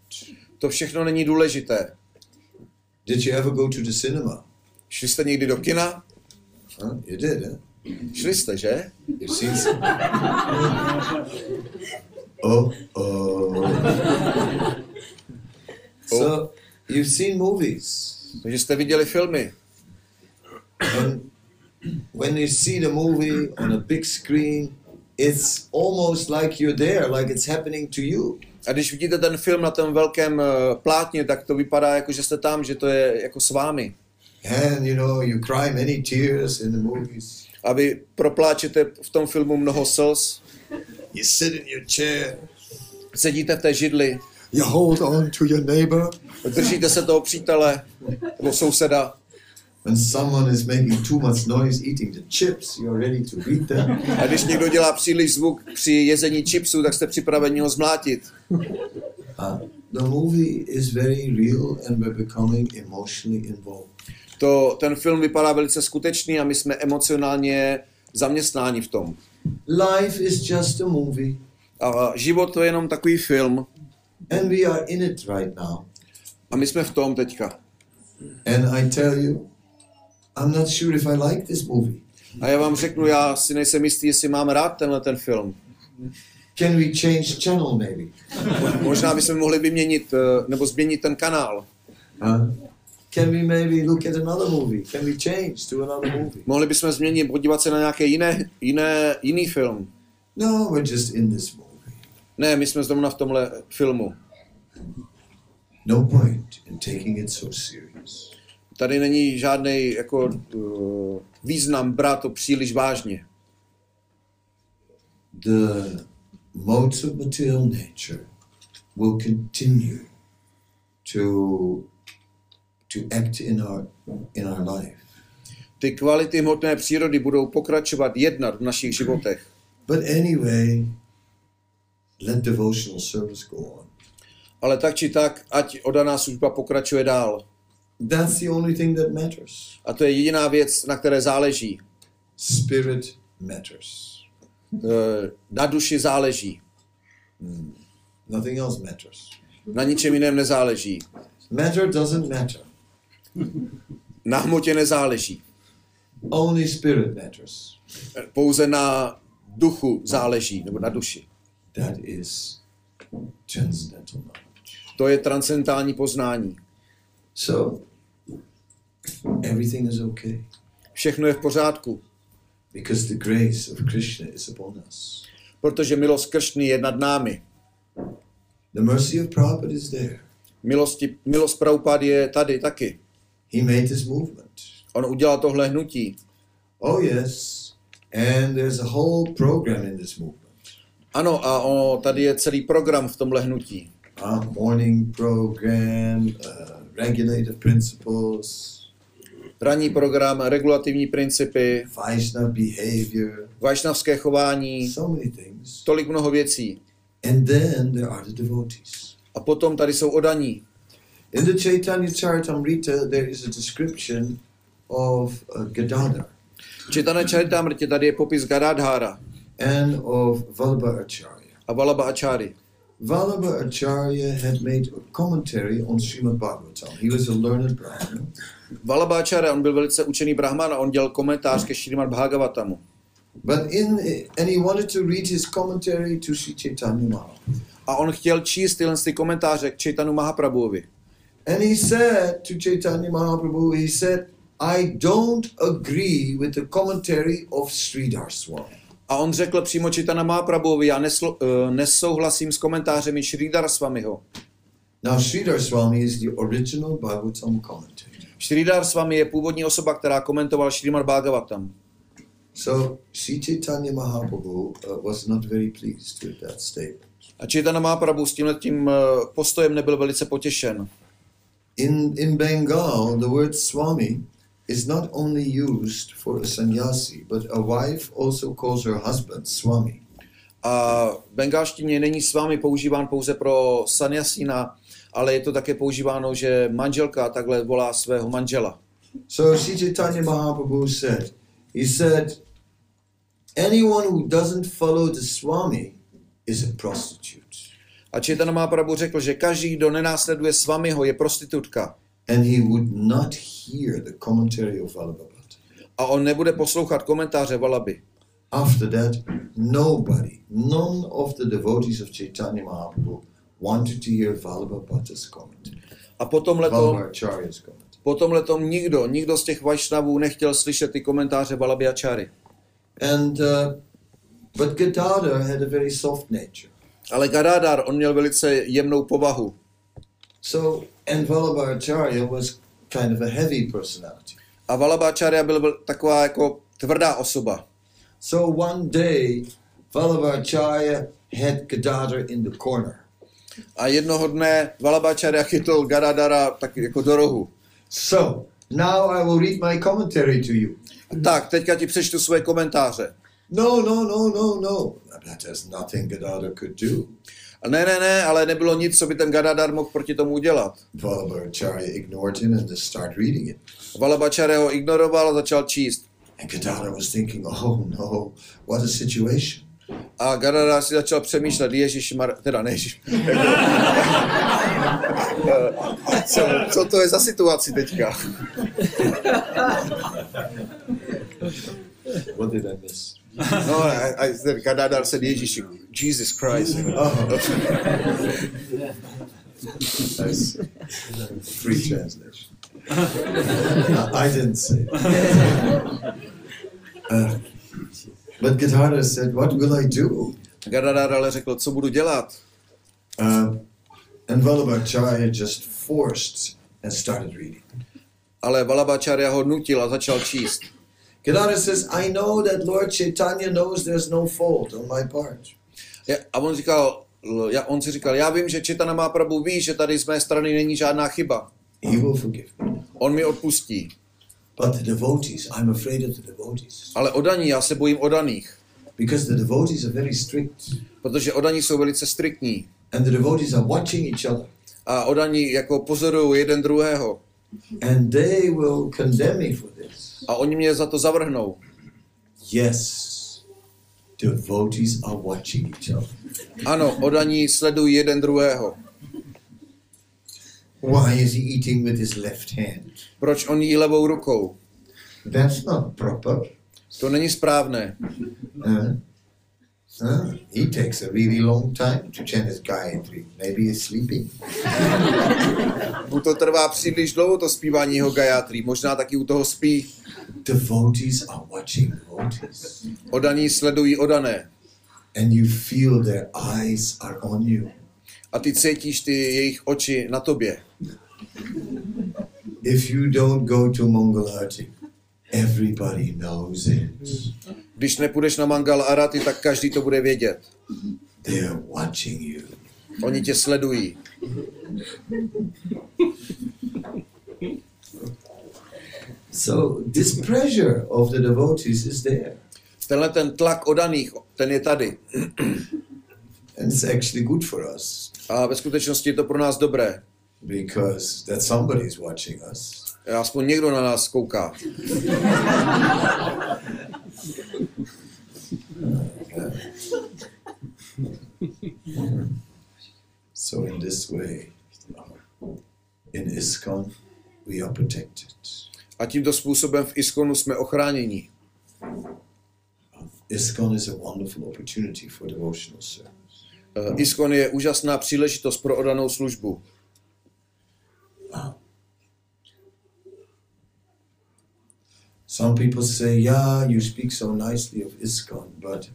To všechno není důležité. Did you ever go to the cinema? Šli jste někdy do kina? Huh? You did, eh? Šli jste, že? You've seen some... So, you've seen movies. Takže jste viděli filmy. When you see the movie on a big screen, it's almost like you're there, like it's happening to you. A když vidíte ten film na tom velkém plátně, tak to vypadá jako, že jste tam, že to je jako s vámi. And you cry many tears in the movies. A vy propláčete v tom filmu mnoho slz. You sit in your chair. Sedíte v té židli. You hold on to your neighbor. Držíte se toho přítele nebo souseda. When someone is making too much noise eating the chips, you're ready to beat them. A když někdo dělá příliš zvuk při jezení chipsů, tak jste připraveni ho zmlátit. The movie is very real and we're becoming emotionally involved. Ten film vypadá velice skutečný a my jsme emocionálně zaměstnáni v tom. Life is just a movie. A život to je jenom takový film. And we are in it right now. A my jsme v tom teďka. And I tell you, I'm not sure if I like this movie. A já vám řeknu, já si nejsem jistý, jestli mám rád ten film. Can we change channel maybe? Možná bychom mohli vyměnit nebo změnit ten kanál. Can we maybe look at another movie? Can we change to another movie? Mohli bychom změnit, podívat se na nějaké jiný film. No, we're just in this movie. Ne, my jsme zrovna v tomhle filmu. No point in taking it so serious. Tady není žádný jako význam brát to příliš vážně. The modes of material nature will continue to act in our life. Ty kvality hmotné přírody budou pokračovat jednat v našich životech. But anyway, let devotional service go on. Ale tak či tak, ať oddaná služba pokračuje dál. That's the only thing that matters. A to je jediná věc, na které záleží. Spirit matters. Na duši záleží. Nothing else matters. Na ničem jiném nezáleží. Matter doesn't matter. Na hmotě nezáleží. Only spirit matters. Pouze na duchu záleží, nebo na duši. That is transcendental knowledge. To je transcendentální poznání. So everything is okay. Všechno je v pořádku. Because the grace of Krishna is upon us. Protože milost Krishny je nad námi. The mercy of Prabhupada is there. Milost Prabhupada je tady taky. He made this movement. On udělal tohle hnutí. Oh yes, and there's a whole program in this movement. Ano, a tady je celý program v tomhle hnutí. Morning program, regulative principles. Ranní program, regulativní principy. Vaishnav behavior. Vaishnavské chování. So many things. Tolik mnoho věcí. And then there are the devotees. A potom tady jsou oddaní. In the Chaitanya Charitamrita there is a description of Gadadhara. V Chaitanya Charitamrita tady je popis Gadadhara. And of Vallabha Acharya. A Vallabha Acharya. Vallabha Acharya had made a commentary on Srimad Bhagavatam. He was a learned Brahman. Vallabha Acharya, on byl velice učený brahman a on dělal komentář ke Srimad Bhagavatamu. But and he wanted to read his commentary to Sri Chaitanya Mahaprabhu. A on chtěl číst tyhle komentáře k Chaitanu Mahaprabhuovi. And he said to Chaitanya Mahaprabhu, he said, I don't agree with the commentary of Sridhar Svami. A on řekl přímo Chaitanya Mahaprabhuovi, já nesouhlasím s komentářemi Sridhar Swamiho. Now Sridhar Swami is the original Bhagavatam commentator. Sridhar Swami je původní osoba, která komentoval Srimad Bhagavatam. So Sri Chaitanya Mahaprabhu was not very pleased with that statement. A Chaitanya Mahaprabhu s tímhletím postojem nebyl velice potěšen. In Bengal, the word Swami is not only used for a sannyasi, but a wife also calls her husband Swami. A v bengalštině není Swami používán pouze pro sannyasina, ale je to také používáno, že manželka takhle volá svého manžela. So Sri Chaitanya Mahaprabhu said, he said, anyone who doesn't follow the Swami is a prostitute. A Chaitanya Mahaprabhu řekl, že každý, kdo nenásleduje Swamiho, je prostitutka. And he would not hear the commentary of Vallabha. A on nebude poslouchat komentáře Vallabhy. After that, nobody, none of the devotees of Chaitanya Mahaprabhu wanted to hear Vallabha's commentary. A potom letom nikdo z těch Vaishnavů nechtěl slyšet ty komentáře Vallabhy Acharyi. And but Gadadhar had a very soft nature. Ale Gadadhar, on měl velice jemnou povahu. So and Vallabha Acharya was kind of a heavy personality. A Vallabha Acharya byl taková jako tvrdá osoba. So one day Vallabha Acharya had Gadadhar in the corner. A jednoho dne Vallabha Acharya chytl Gadadhara tak jako do rohu. So now I will read my commentary to you. Tak, teďka ti přečtu své komentáře. No. That has nothing Gadadhar could do. Ne, ale nebylo nic, co by ten Gadadhar mohl proti tomu udělat. Vallabha Acharya ignored him and just started reading it. Vallabha Acharya ho ignoroval a začal číst. And Gadadhar was thinking, oh no, what a situation. A Gadadhar si začal přemýšlet, co to je za situaci teďka? What did I miss? No, I said, Gadadhar said, Jesus Christ. Free translation. I didn't say it. But Gadadhar said, what will I do? Gadadhar ale řekl, co budu dělat? And Vallabha Acharya just forced and started reading. Ale Vallabha Acharya ho nutil a začal číst. Gadadhar says, I know that Lord Chaitanya knows there's no fault on my part. A on si říkal, já vím, že Chaitanya Mahaprabhu ví, že tady z mé strany není žádná chyba. He will forgive me. On mi odpustí. But the devotees, I'm afraid of the devotees. Ale odaní, já se bojím odaných. Because the devotees are very strict. Protože odaní jsou velice striktní. And the devotees are watching each other. A odaní jako pozorují jeden druhého. And they will condemn me for this. A oni mě za to zavrhnou. Yes. Devotees are watching each other. Ano, odaní sledují jeden druhého. Why is he eating with his left hand? Proč on jí levou rukou? That's not proper. To není správné. He takes a really long time to chant his Gayatri. Maybe he's sleeping. To trvá příliš dlouho to zpívání jeho Gayatri. Možná taky u toho spí. Devotees are watching devotees. Odaní sledují odané. And you feel their eyes are on you. A ty cítíš ty jejich oči na tobě. If you don't go to Mangalarti, everybody knows it. Když nepůjdeš na Mangalarti, tak každý to bude vědět. They are watching you. Oni tě sledují. So this pressure of the devotees is there. Tenhle ten tlak odaných, ten je tady. And it's actually good for us. A ve skutečnosti je to pro nás dobré. Because that somebody is watching us. Aspoň někdo na nás kouká. So in this way, in ISKCON, we are protected. A tímto způsobem v ISKCONu jsme ochráněni. ISKCON is a wonderful opportunity for devotional service. ISKCON je úžasná příležitost pro oddanou službu. Some people say, "Yeah, you speak so nicely of ISKCON, but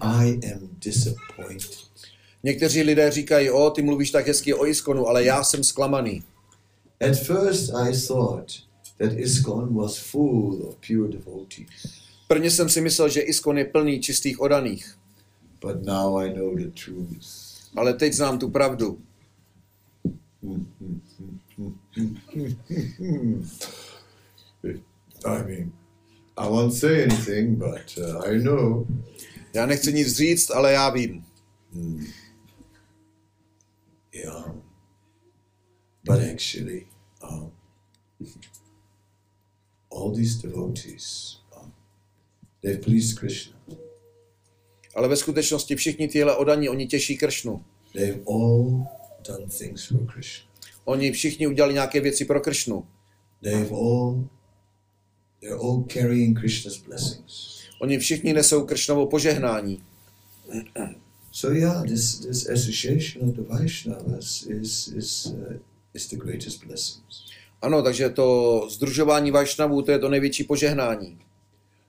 I am disappointed." Někteří lidé říkají, "O, ty mluvíš tak hezky o ISKCONu, ale já jsem zklamaný." At first I thought that ISKCON was full of pure devotees. Prvně jsem si myslel, že ISKCON je plný čistých oddaných. But now I know the truth. Ale teď znám tu pravdu. I mean, I won't say anything, but I know. Já nechci nic říct, ale já vím. Yeah. But actually, all these devotees, they please Krishna. Ale ve skutečnosti všichni tyhle odaní, oni těší Kršnu. Oni všichni udělali nějaké věci pro Kršnu. They're all carrying Krishna's blessings. Oni všichni nesou Kršnovo požehnání. So yeah, this association of the Vaishnavas is the greatest blessings. Ano, takže to sdružování Vaishnavů, to je to největší požehnání.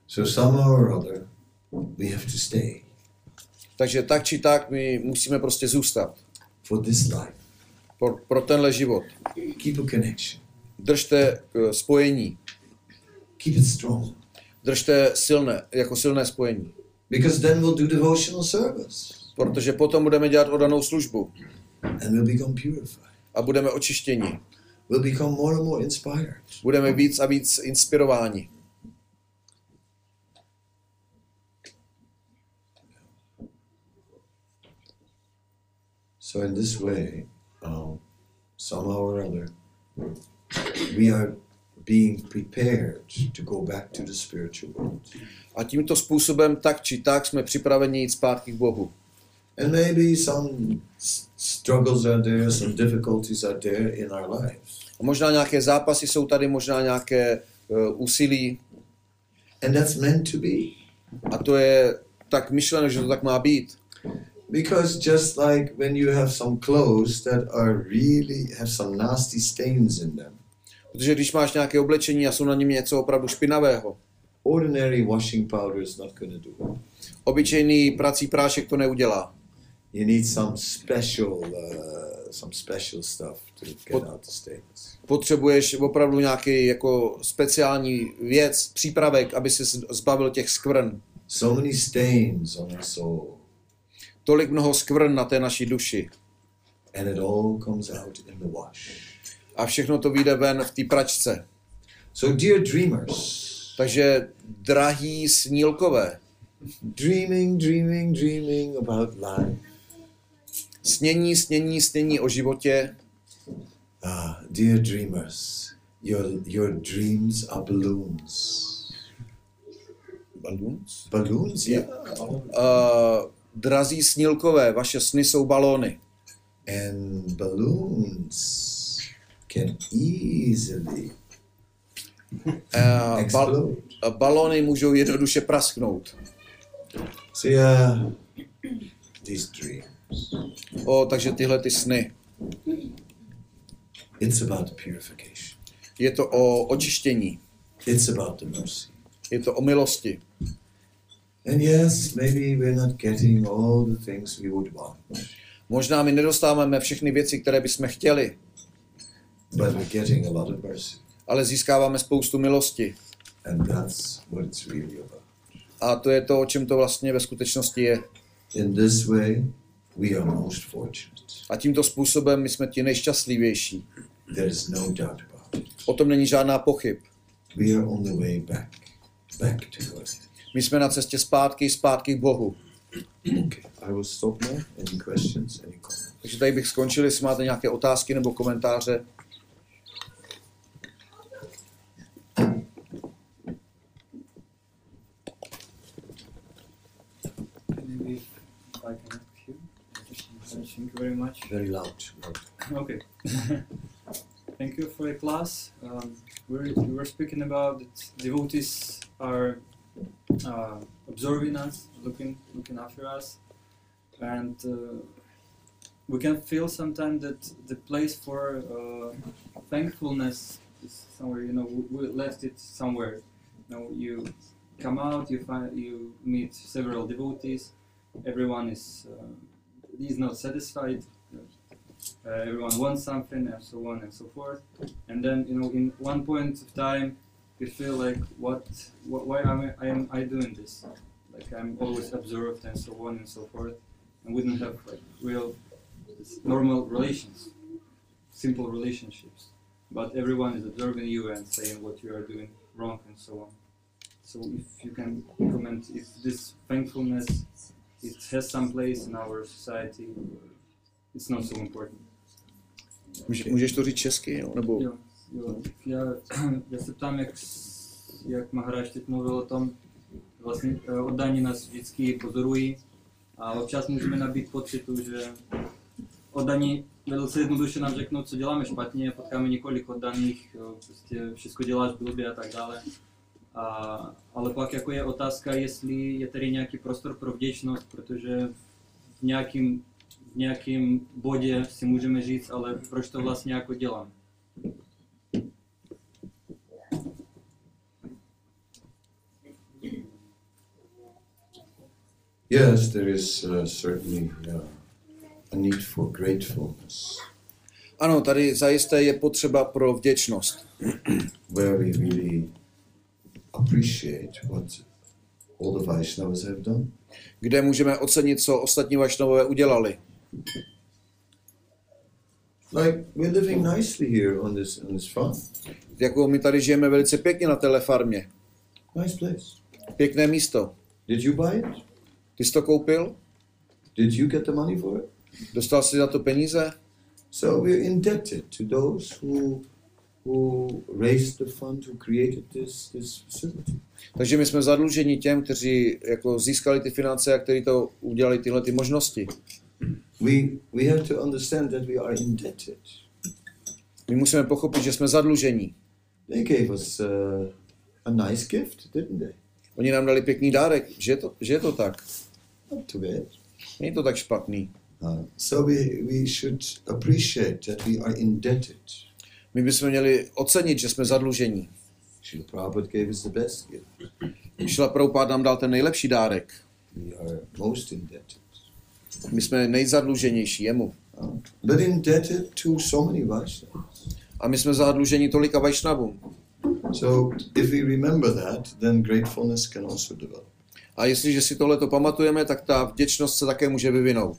So somehow or other, we have to stay. Takže tak či tak my musíme prostě zůstat. For this life. Pro tenhle život. Keep a connection. Držte spojení. Keep it strong. Držte silné spojení. Because then we'll do devotional service. Protože potom budeme dělat oddanou službu. And we'll become purified. A budeme očištěni. We'll become more and more inspired. Budeme víc a víc inspirováni. So in this way, somehow or other, we are being prepared to go back to the spiritual world. A tímto způsobem tak či tak jsme připraveni jít zpátky k Bohu. And maybe some struggles are there, some difficulties are there in our lives. A možná nějaké zápasy jsou tady, možná nějaké úsilí. And that's meant to be. A to je tak myšleno, že to tak má být. Because just like when you have some clothes that are really have some nasty stains in them. Protože když máš nějaké oblečení a jsou na něm něco opravdu špinavého. Ordinary washing powder is not going to do. Obyčejný prací prášek to neudělá. You need some special stuff to get out the stains. Potřebuješ opravdu nějaký jako speciální věc, přípravek, aby se zbavil těch skvrn. So many stains on our soul. Tolik mnoho skvrn na té naší duši. And it all comes out in the wash. A všechno to vyjde ven v té pračce. So dear dreamers. Takže drahí snílkové. Dreaming about life. Snění o životě. Dear dreamers, your dreams are balloons. Balloons? Balloons, yeah. Drazí snílkové, vaše sny jsou balóny. And balloons can easily explode. Balóny můžou jednoduše prasknout. See, these dreams. Takže tyhle ty sny. It's about purification. Je to o očištění. It's about the mercy. Je to o milosti. And yes, maybe we're not getting all the things we would want. Možná my nedostáváme všechny věci, které bychom chtěli. But we're getting a lot of mercy. Ale získáváme spoustu milosti. And that's what it's really about. A to je to, o čem to vlastně ve skutečnosti je. In this way, we are most fortunate. A tímto způsobem my jsme ti nejšťastlivější. There is no doubt about it. O tom není žádná pochyb. We are on the way back to God. My jsme na cestě zpátky k Bohu. Okay. I will stop now. Any questions, any comments? Takže tady bych skončil, jestli máte nějaké otázky nebo komentáře. Thank you very much. Very loud. Okay. Thank you for the class. You were speaking about that devotees are observing us, looking after us, and we can feel sometimes that the place for thankfulness is somewhere. You know, we left it somewhere. You know, you come out, you meet several devotees. Everyone is. He's not satisfied. Everyone wants something, and so on and so forth. And then, you know, in one point of time, you feel like, why am I doing this? Like I'm always observed, and so on and so forth. And we don't have like real, normal relations, simple relationships. But everyone is observing you and saying what you are doing wrong, and so on. So, if you can comment, if this thankfulness. It has some place in our society. It's not so important. Okay. Můžeš to říct česky, nebo? Jo. Já se ptám, jak Maharaj teď mluvil o tom, vlastně oddání nás vždycky pozorují a občas můžeme nabít pocitu, že oddaní velice jednoduše nám řeknou, co děláme špatně, potkáme několik oddaných, prostě všechno děláš blbě a tak dále. Ale pak jako je otázka, jestli je tady nějaký prostor pro vděčnost, protože v nějakém bodě si můžeme říct, ale proč to vlastně jako dělám? Yes, there is certainly a need for gratefulness. Ano, tady zajisté je potřeba pro vděčnost. Where we really appreciate what all the Vaishnavas have done. Kde můžeme ocenit, co ostatní Vaishnavové udělali. Like we're living nicely here on this farm. Jako my tady žijeme velice pěkně na téhle farmě. Nice place. Pěkné místo. Did you buy it? Ty jsi to koupil? Did you get the money for it? Dostal jsi za to peníze? So we're indebted to those who raised the fund, who created this facility. Takže my jsme zadluženi těm, kteří jako získali ty finance a kteří to udělali tyhle ty možnosti. We have to understand that we are indebted. My musíme pochopit, že jsme zadluženi. They gave us a nice gift, didn't they? Oni nám dali pěkný dárek, že je to tak. Not too bad. Není to tak špatný. So we should appreciate that we are indebted. My bychom měli ocenit, že jsme zadlužení. Šla Prabhupada nám dal ten nejlepší dárek. My jsme nejzadluženější jemu. A my jsme zadlužení tolika Vaishnavům. A jestliže si tohleto pamatujeme, tak ta vděčnost se také může vyvinout.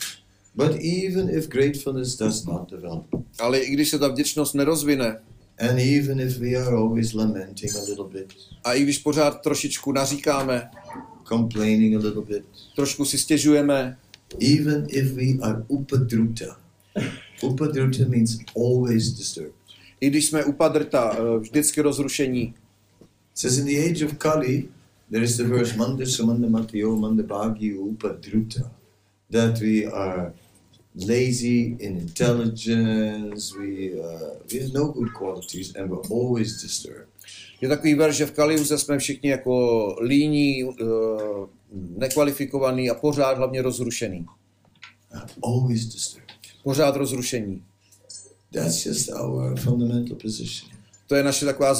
But even if gratefulness does not develop, ale i když se ta vděčnost nerozvine, And even if we are always lamenting a little bit, a i když pořád trošičku naříkáme, complaining a little bit, trošku si stěžujeme, even if we are upadruta, upadruta means always disturbed. I když jsme upadrta, vždycky rozrušení. Says in the age of Kali, there is the verse Mandasamanda Matiyo Mandabhagi Upadruta, that we are lazy in intelligence, we have no good qualities and we're always disturbed. Je takový verš, že v Kaliuze jsme všichni jako líní, nekvalifikovaný a pořád hlavně rozrušený. Always disturbed. Pořád rozrušení. That's just our fundamental position. To je naše taková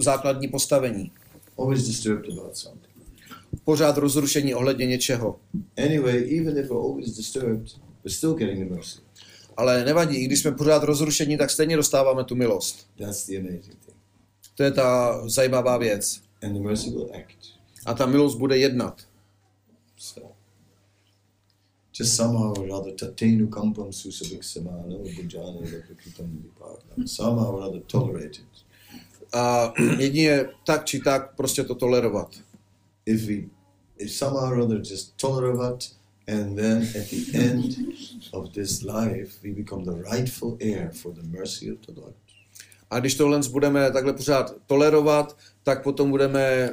základní postavení. Always disturbed about something. Pořád rozrušení ohledně něčeho. Anyway, even if we're always disturbed, we're still getting the mercy. Ale nevadí, i když jsme pořád rozrušení, tak stejně dostáváme tu milost. That's the amazing thing. To je ta zajímavá věc. And the mercy will act. A ta milost bude jednat. So. Just somehow or other, tatenu kampam susabik samana, bujana, lakritam vipadna. Somehow or other, tolerate it. A jedině tak či tak prostě to tolerovat. If somehow or other just tolerovat, and then at the end of this life, we become the rightful heir for the mercy of the Lord. A když tohle budeme takhle pořád tolerovat, tak potom budeme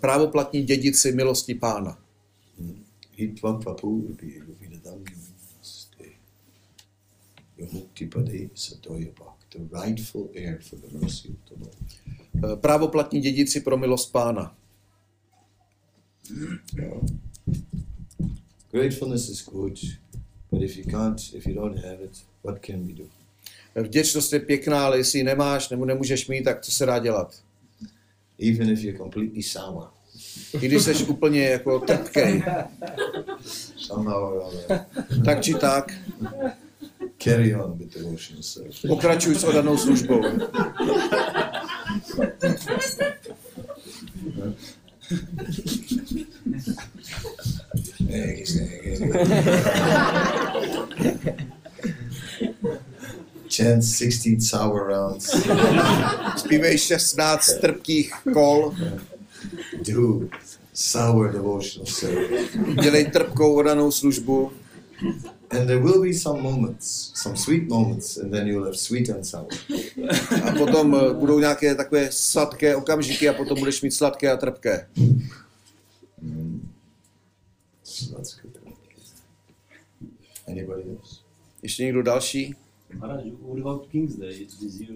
právoplatní dědici milosti Pána. Právoplatní dědici pro milost Pána. Gratefulness is good, but if you don't have it, what can we do? Vděčnost je pěkná, ale jestli ji nemáš nebo nemůžeš mít, tak co se dá dělat? Even if you're completely sour. I když jsi úplně jako trpkej. Tak či tak. Carry on with devotion, sir. Pokračuj s oddanou službou. Chant 16 sour rounds. Zpívej 16 trpkých kol. Do sour devotional service. Dělej trpkou oddanou službu. And there will be some moments, some sweet moments, and then you'll have sweet and sour. A potom budou nějaké takové sladké okamžiky a potom budeš mít sladké a trpké. So that's good. Anybody else? Ještě někdo další? Maharaj, what about King's Day? It's this year.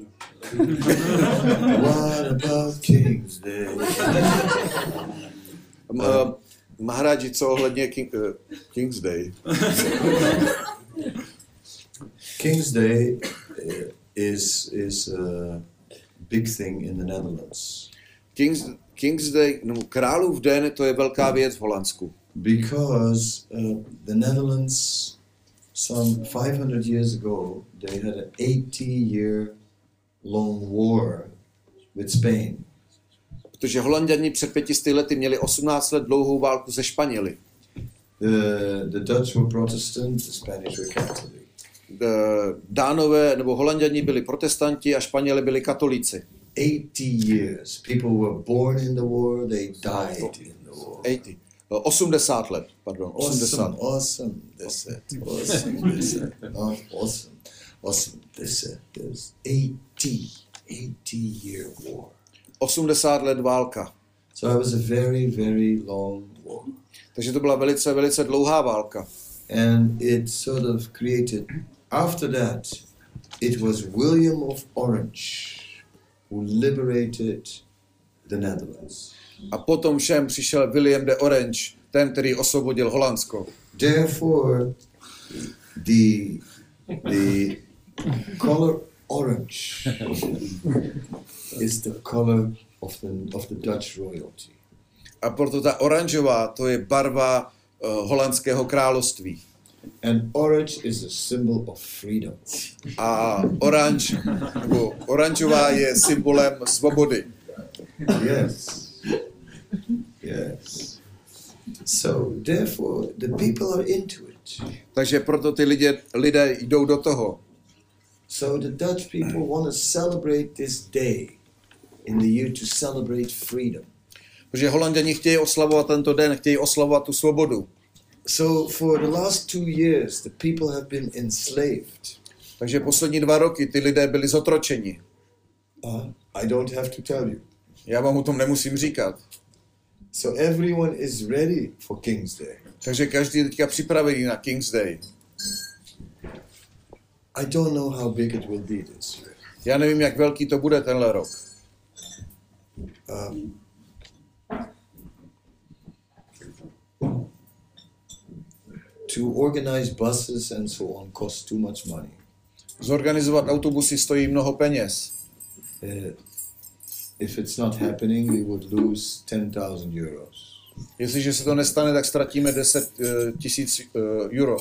What about King's Day? Maharaji, co ohledně King's Day? King's Day is a big thing in the Netherlands. King's Day, no, Králův den, to je velká věc v Holandsku. Because the Netherlands, some 500 years ago, they had an 80-year-long war with Spain. Protože Holanděni před 500 lety měli 18 let dlouhou válku se Španěli. The Dutch were Protestant, the Spanish were Catholic. Dánové nebo Holanděni byli protestanti a Španěli byli katolíci. 80 years. People were born in the war, they died in the war. 80 let, pardon, 80. Awesome, that's it. Awesome, that's it. Not awesome. Awesome, that's it. There's 80-year war. 80 let válka. So it was a very, very long war. Takže to byla velice, velice dlouhá válka. And it sort of created, after that, it was William of Orange who liberated the Netherlands. A potom všem přišel William de Orange, ten, který osvobodil Holandsko. Therefore, the color orange is the color of the Dutch royalty. A proto ta oranžová, to je barva holandského království. And orange is a symbol of freedom. A orange, nebo oranžová je symbolem svobody. Yes. Yes. So therefore the people are into it. Takže proto ty lidé jdou do toho. So the Dutch people want to celebrate this day in the year to celebrate freedom. Protože Holanděni chtějí oslavovat tento den, chtějí oslavovat tu svobodu. So for the last 2 years the people have been enslaved. Takže poslední 2 roky ty lidé byli zotročeni. I don't have to tell you. Já vám o tom nemusím říkat. So everyone is ready for King's Day. Takže každý je teďka připravený na King's Day. I don't know how big it will be this year. Já nevím, jak velký to bude tenhle rok. To organize buses and so on costs too much money. Zorganizovat autobusy stojí mnoho peněz. If it's not happening, we would lose 10,000 euros. Jestliže se to nestane, tak ztratíme 10,000 euro.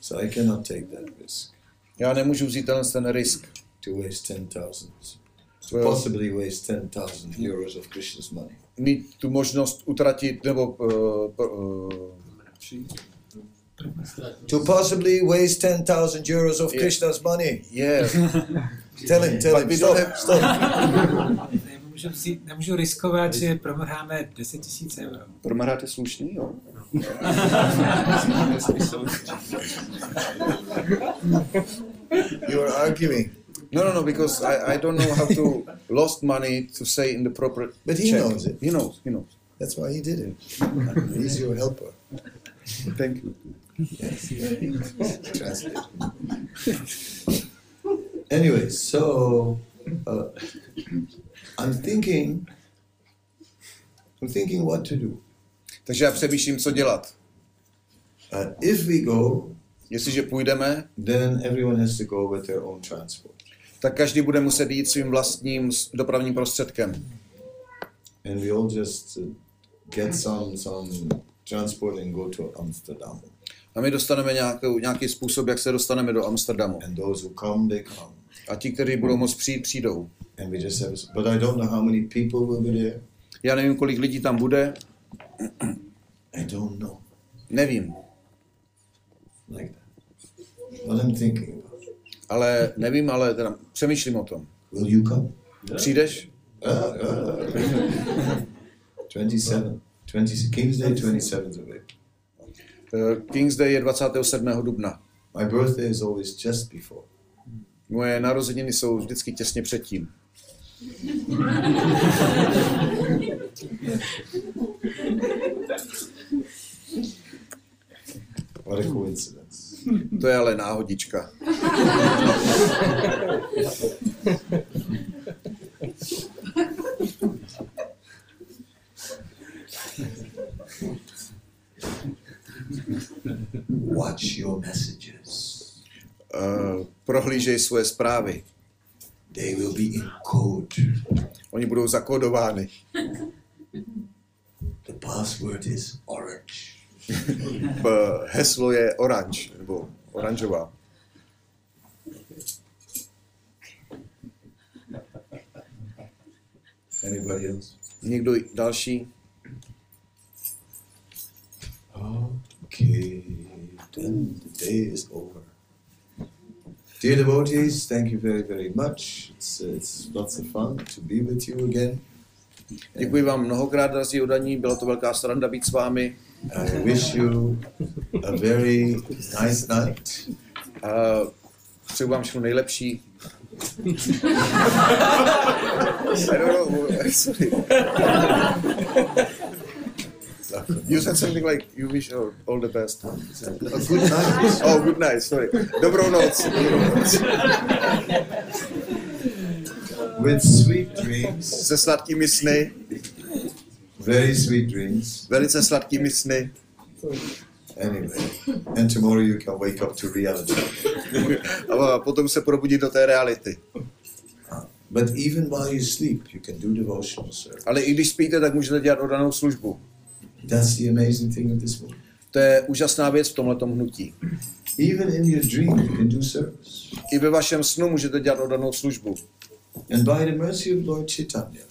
So I cannot take that risk. Já nemůžu vzít ten risk. To waste 10,000. To possibly waste 10,000 euros of Krishna's money. Mít tu možnost utratit nebo to possibly waste 10,000 euros of Krishna's money. Yeah. tell him. Stop. Nemůžu riskovat, že promrháme 10,000 euro. Promrháte slušný, jo? You are arguing. No, because I don't know how to lost money to say in the proper. But he knows it. He knows. That's why he did it. He's your helper. Thank you. Yes. Translate. Anyway, so I'm thinking what to do. Takže já přemýšlím, co dělat. If we go, jestliže půjdeme, then everyone has to go with their own transport. Tak každý bude muset jít svým vlastním dopravním prostředkem. And we all just get some transport and go to Amsterdam. A my dostaneme nějaký způsob, jak se dostaneme do Amsterdamu. And those who come, they come. A ti, kteří budou moct přijít, přijdou. And we just have, but I don't know how many people will be there. Já nevím, kolik lidí tam bude. I don't know. Nevím. Like that. What I'm thinking about. Ale nevím, ale teda přemýšlím o tom. Will you come? Přijdeš? 27. King's Day 27th of April. King's Day je 27. dubna. My birthday is always just before. Moje narozeniny jsou vždycky těsně předtím. What a coincidence. To je ale náhodička. Watch your messages. Prohlížej svoje zprávy. They will be in code. Oni budou zakódovány. The password is orange. Heslo je orange, nebo oranžová. Anybody else? Někdo další? Okay, then the day is over. Dear devotees, thank you very, very much. It's lots of fun to be with you again. Děkuji vám mnohokrát, drazí oddaní, byla to velká sranda být s vámi. I wish you a very nice night. Přeju vám všechno nejlepší. I don't know, sorry. You said something like you wish all the best. Good night. Oh, good night. Sorry. Dobrou noc. With sweet dreams. Se sladkými sny. Very sweet dreams. Velice sladkými sny. Anyway, and tomorrow you can wake up to reality. A potom se probudí do té reality. But even while you sleep, you can do devotional service. Ale i když spíte, tak můžete dělat oddanou službu. That's the amazing thing of this world. To je úžasná věc v tomhletom hnutí. Even in your dream you can do service. I ve vašem snu můžete dělat oddanou službu. And by the mercy of Lord Chaitanya,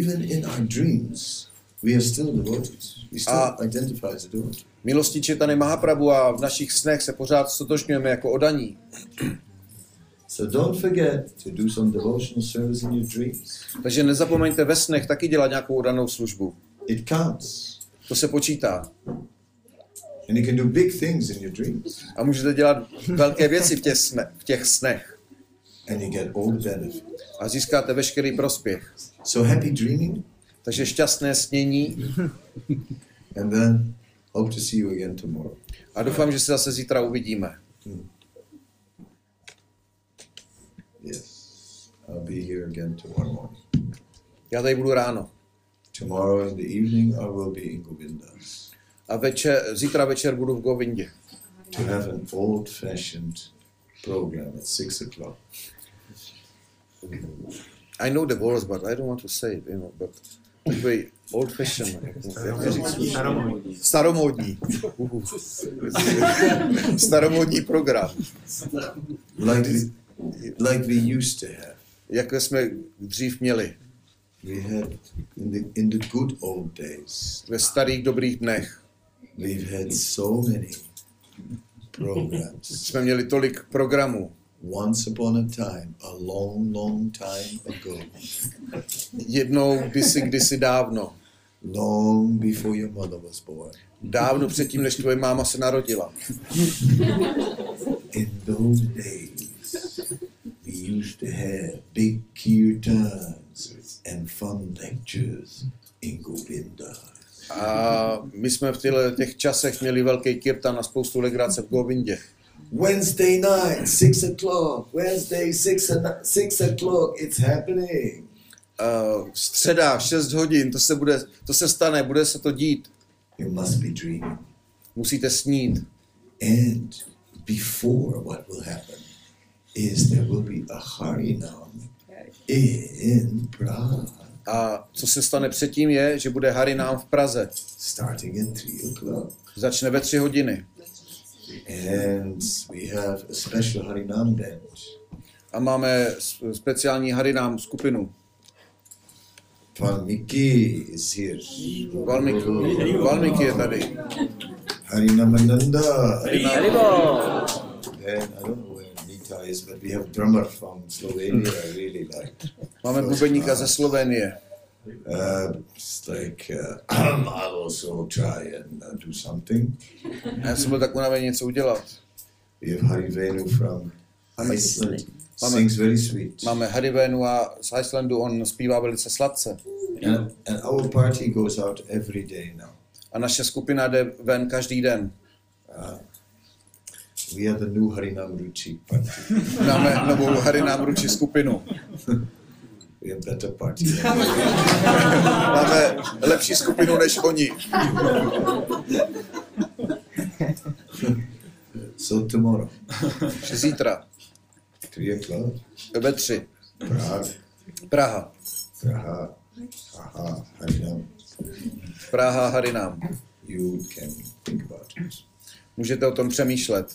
even in our dreams we are still devotees. We still identify as devotees. Milostí Chaitanya Mahaprabhu a v našich snech se pořád stotožňujeme jako oddaní. So don't forget to do some devotional service in your dreams. Takže nezapomeňte ve snech taky dělat nějakou ranou službu. It counts. To se počítá. And you can do big things in your dreams. A můžete dělat velké věci v těch snech. And you get all benefit. A získáte veškerý prospěch. So happy dreaming. Takže šťastné snění. And then hope to see you again tomorrow. A doufám, že se zase zítra uvidíme. Yes, I'll be here again tomorrow morning. Já tady budu ráno. Tomorrow in the evening I will be in Govinda. A zítra večer budu v Govindě. To have an old-fashioned program at 6 o'clock. I know the words, but I don't want to say it, you know, but takový old-fashioned. Staromódní. Staromódní program. Like we used to have. Jako jsme dřív měli. We had in the good old days. Ve starých dobrých dnech. We've had so many programs. Jsme měli tolik programů. Once upon a time, a long, long time ago. Jednou kdysi dávno. Long before your mother was born. Dávno předtím, než tvoje máma se narodila. In those days. We used to have big kirtans and fun lectures in Govinda. A my jsme v těch časech měli velký kirtan a spoustu legrace v Govindě. Wednesday night, 6 o'clock. Wednesday, 6 o'clock, it's happening. Středa, 6 hodin, to se stane, bude se to dít. You must be dreaming. Musíte snít. And before what will happen. Is there will be a Harinam in Prague. A co se stane předtím je, že bude Harinam v Praze. Starting at 3 o'clock. Začne ve 3 hodiny. And we have a special Harinam band. A máme speciální Harinam skupinu. Valmiki is here. Valmiki je tady. Harinamananda. Harinam. Then I don't know. But we have drummer from Slovenia. I really like. Máme bubeníka ze Slovenie. I'll also try and do something. Já jsem byl tak unavený něco udělat. We have Harivenu from Iceland. Sings very sweet. Máme Harivenu a z Icelandu, on zpívá velice sladce. And our party goes out every day now. A naše skupina jde ven každý den. We are the new Harinam Ruchi party. Máme novou Harinam Ruchi skupinu. We have better party. Máme lepší skupinu než oni. So tomorrow. Zítra. 3 o'clock. Ve 3. Praha. Harinam. Praha Harinam. You can think about it. Můžete o tom přemýšlet.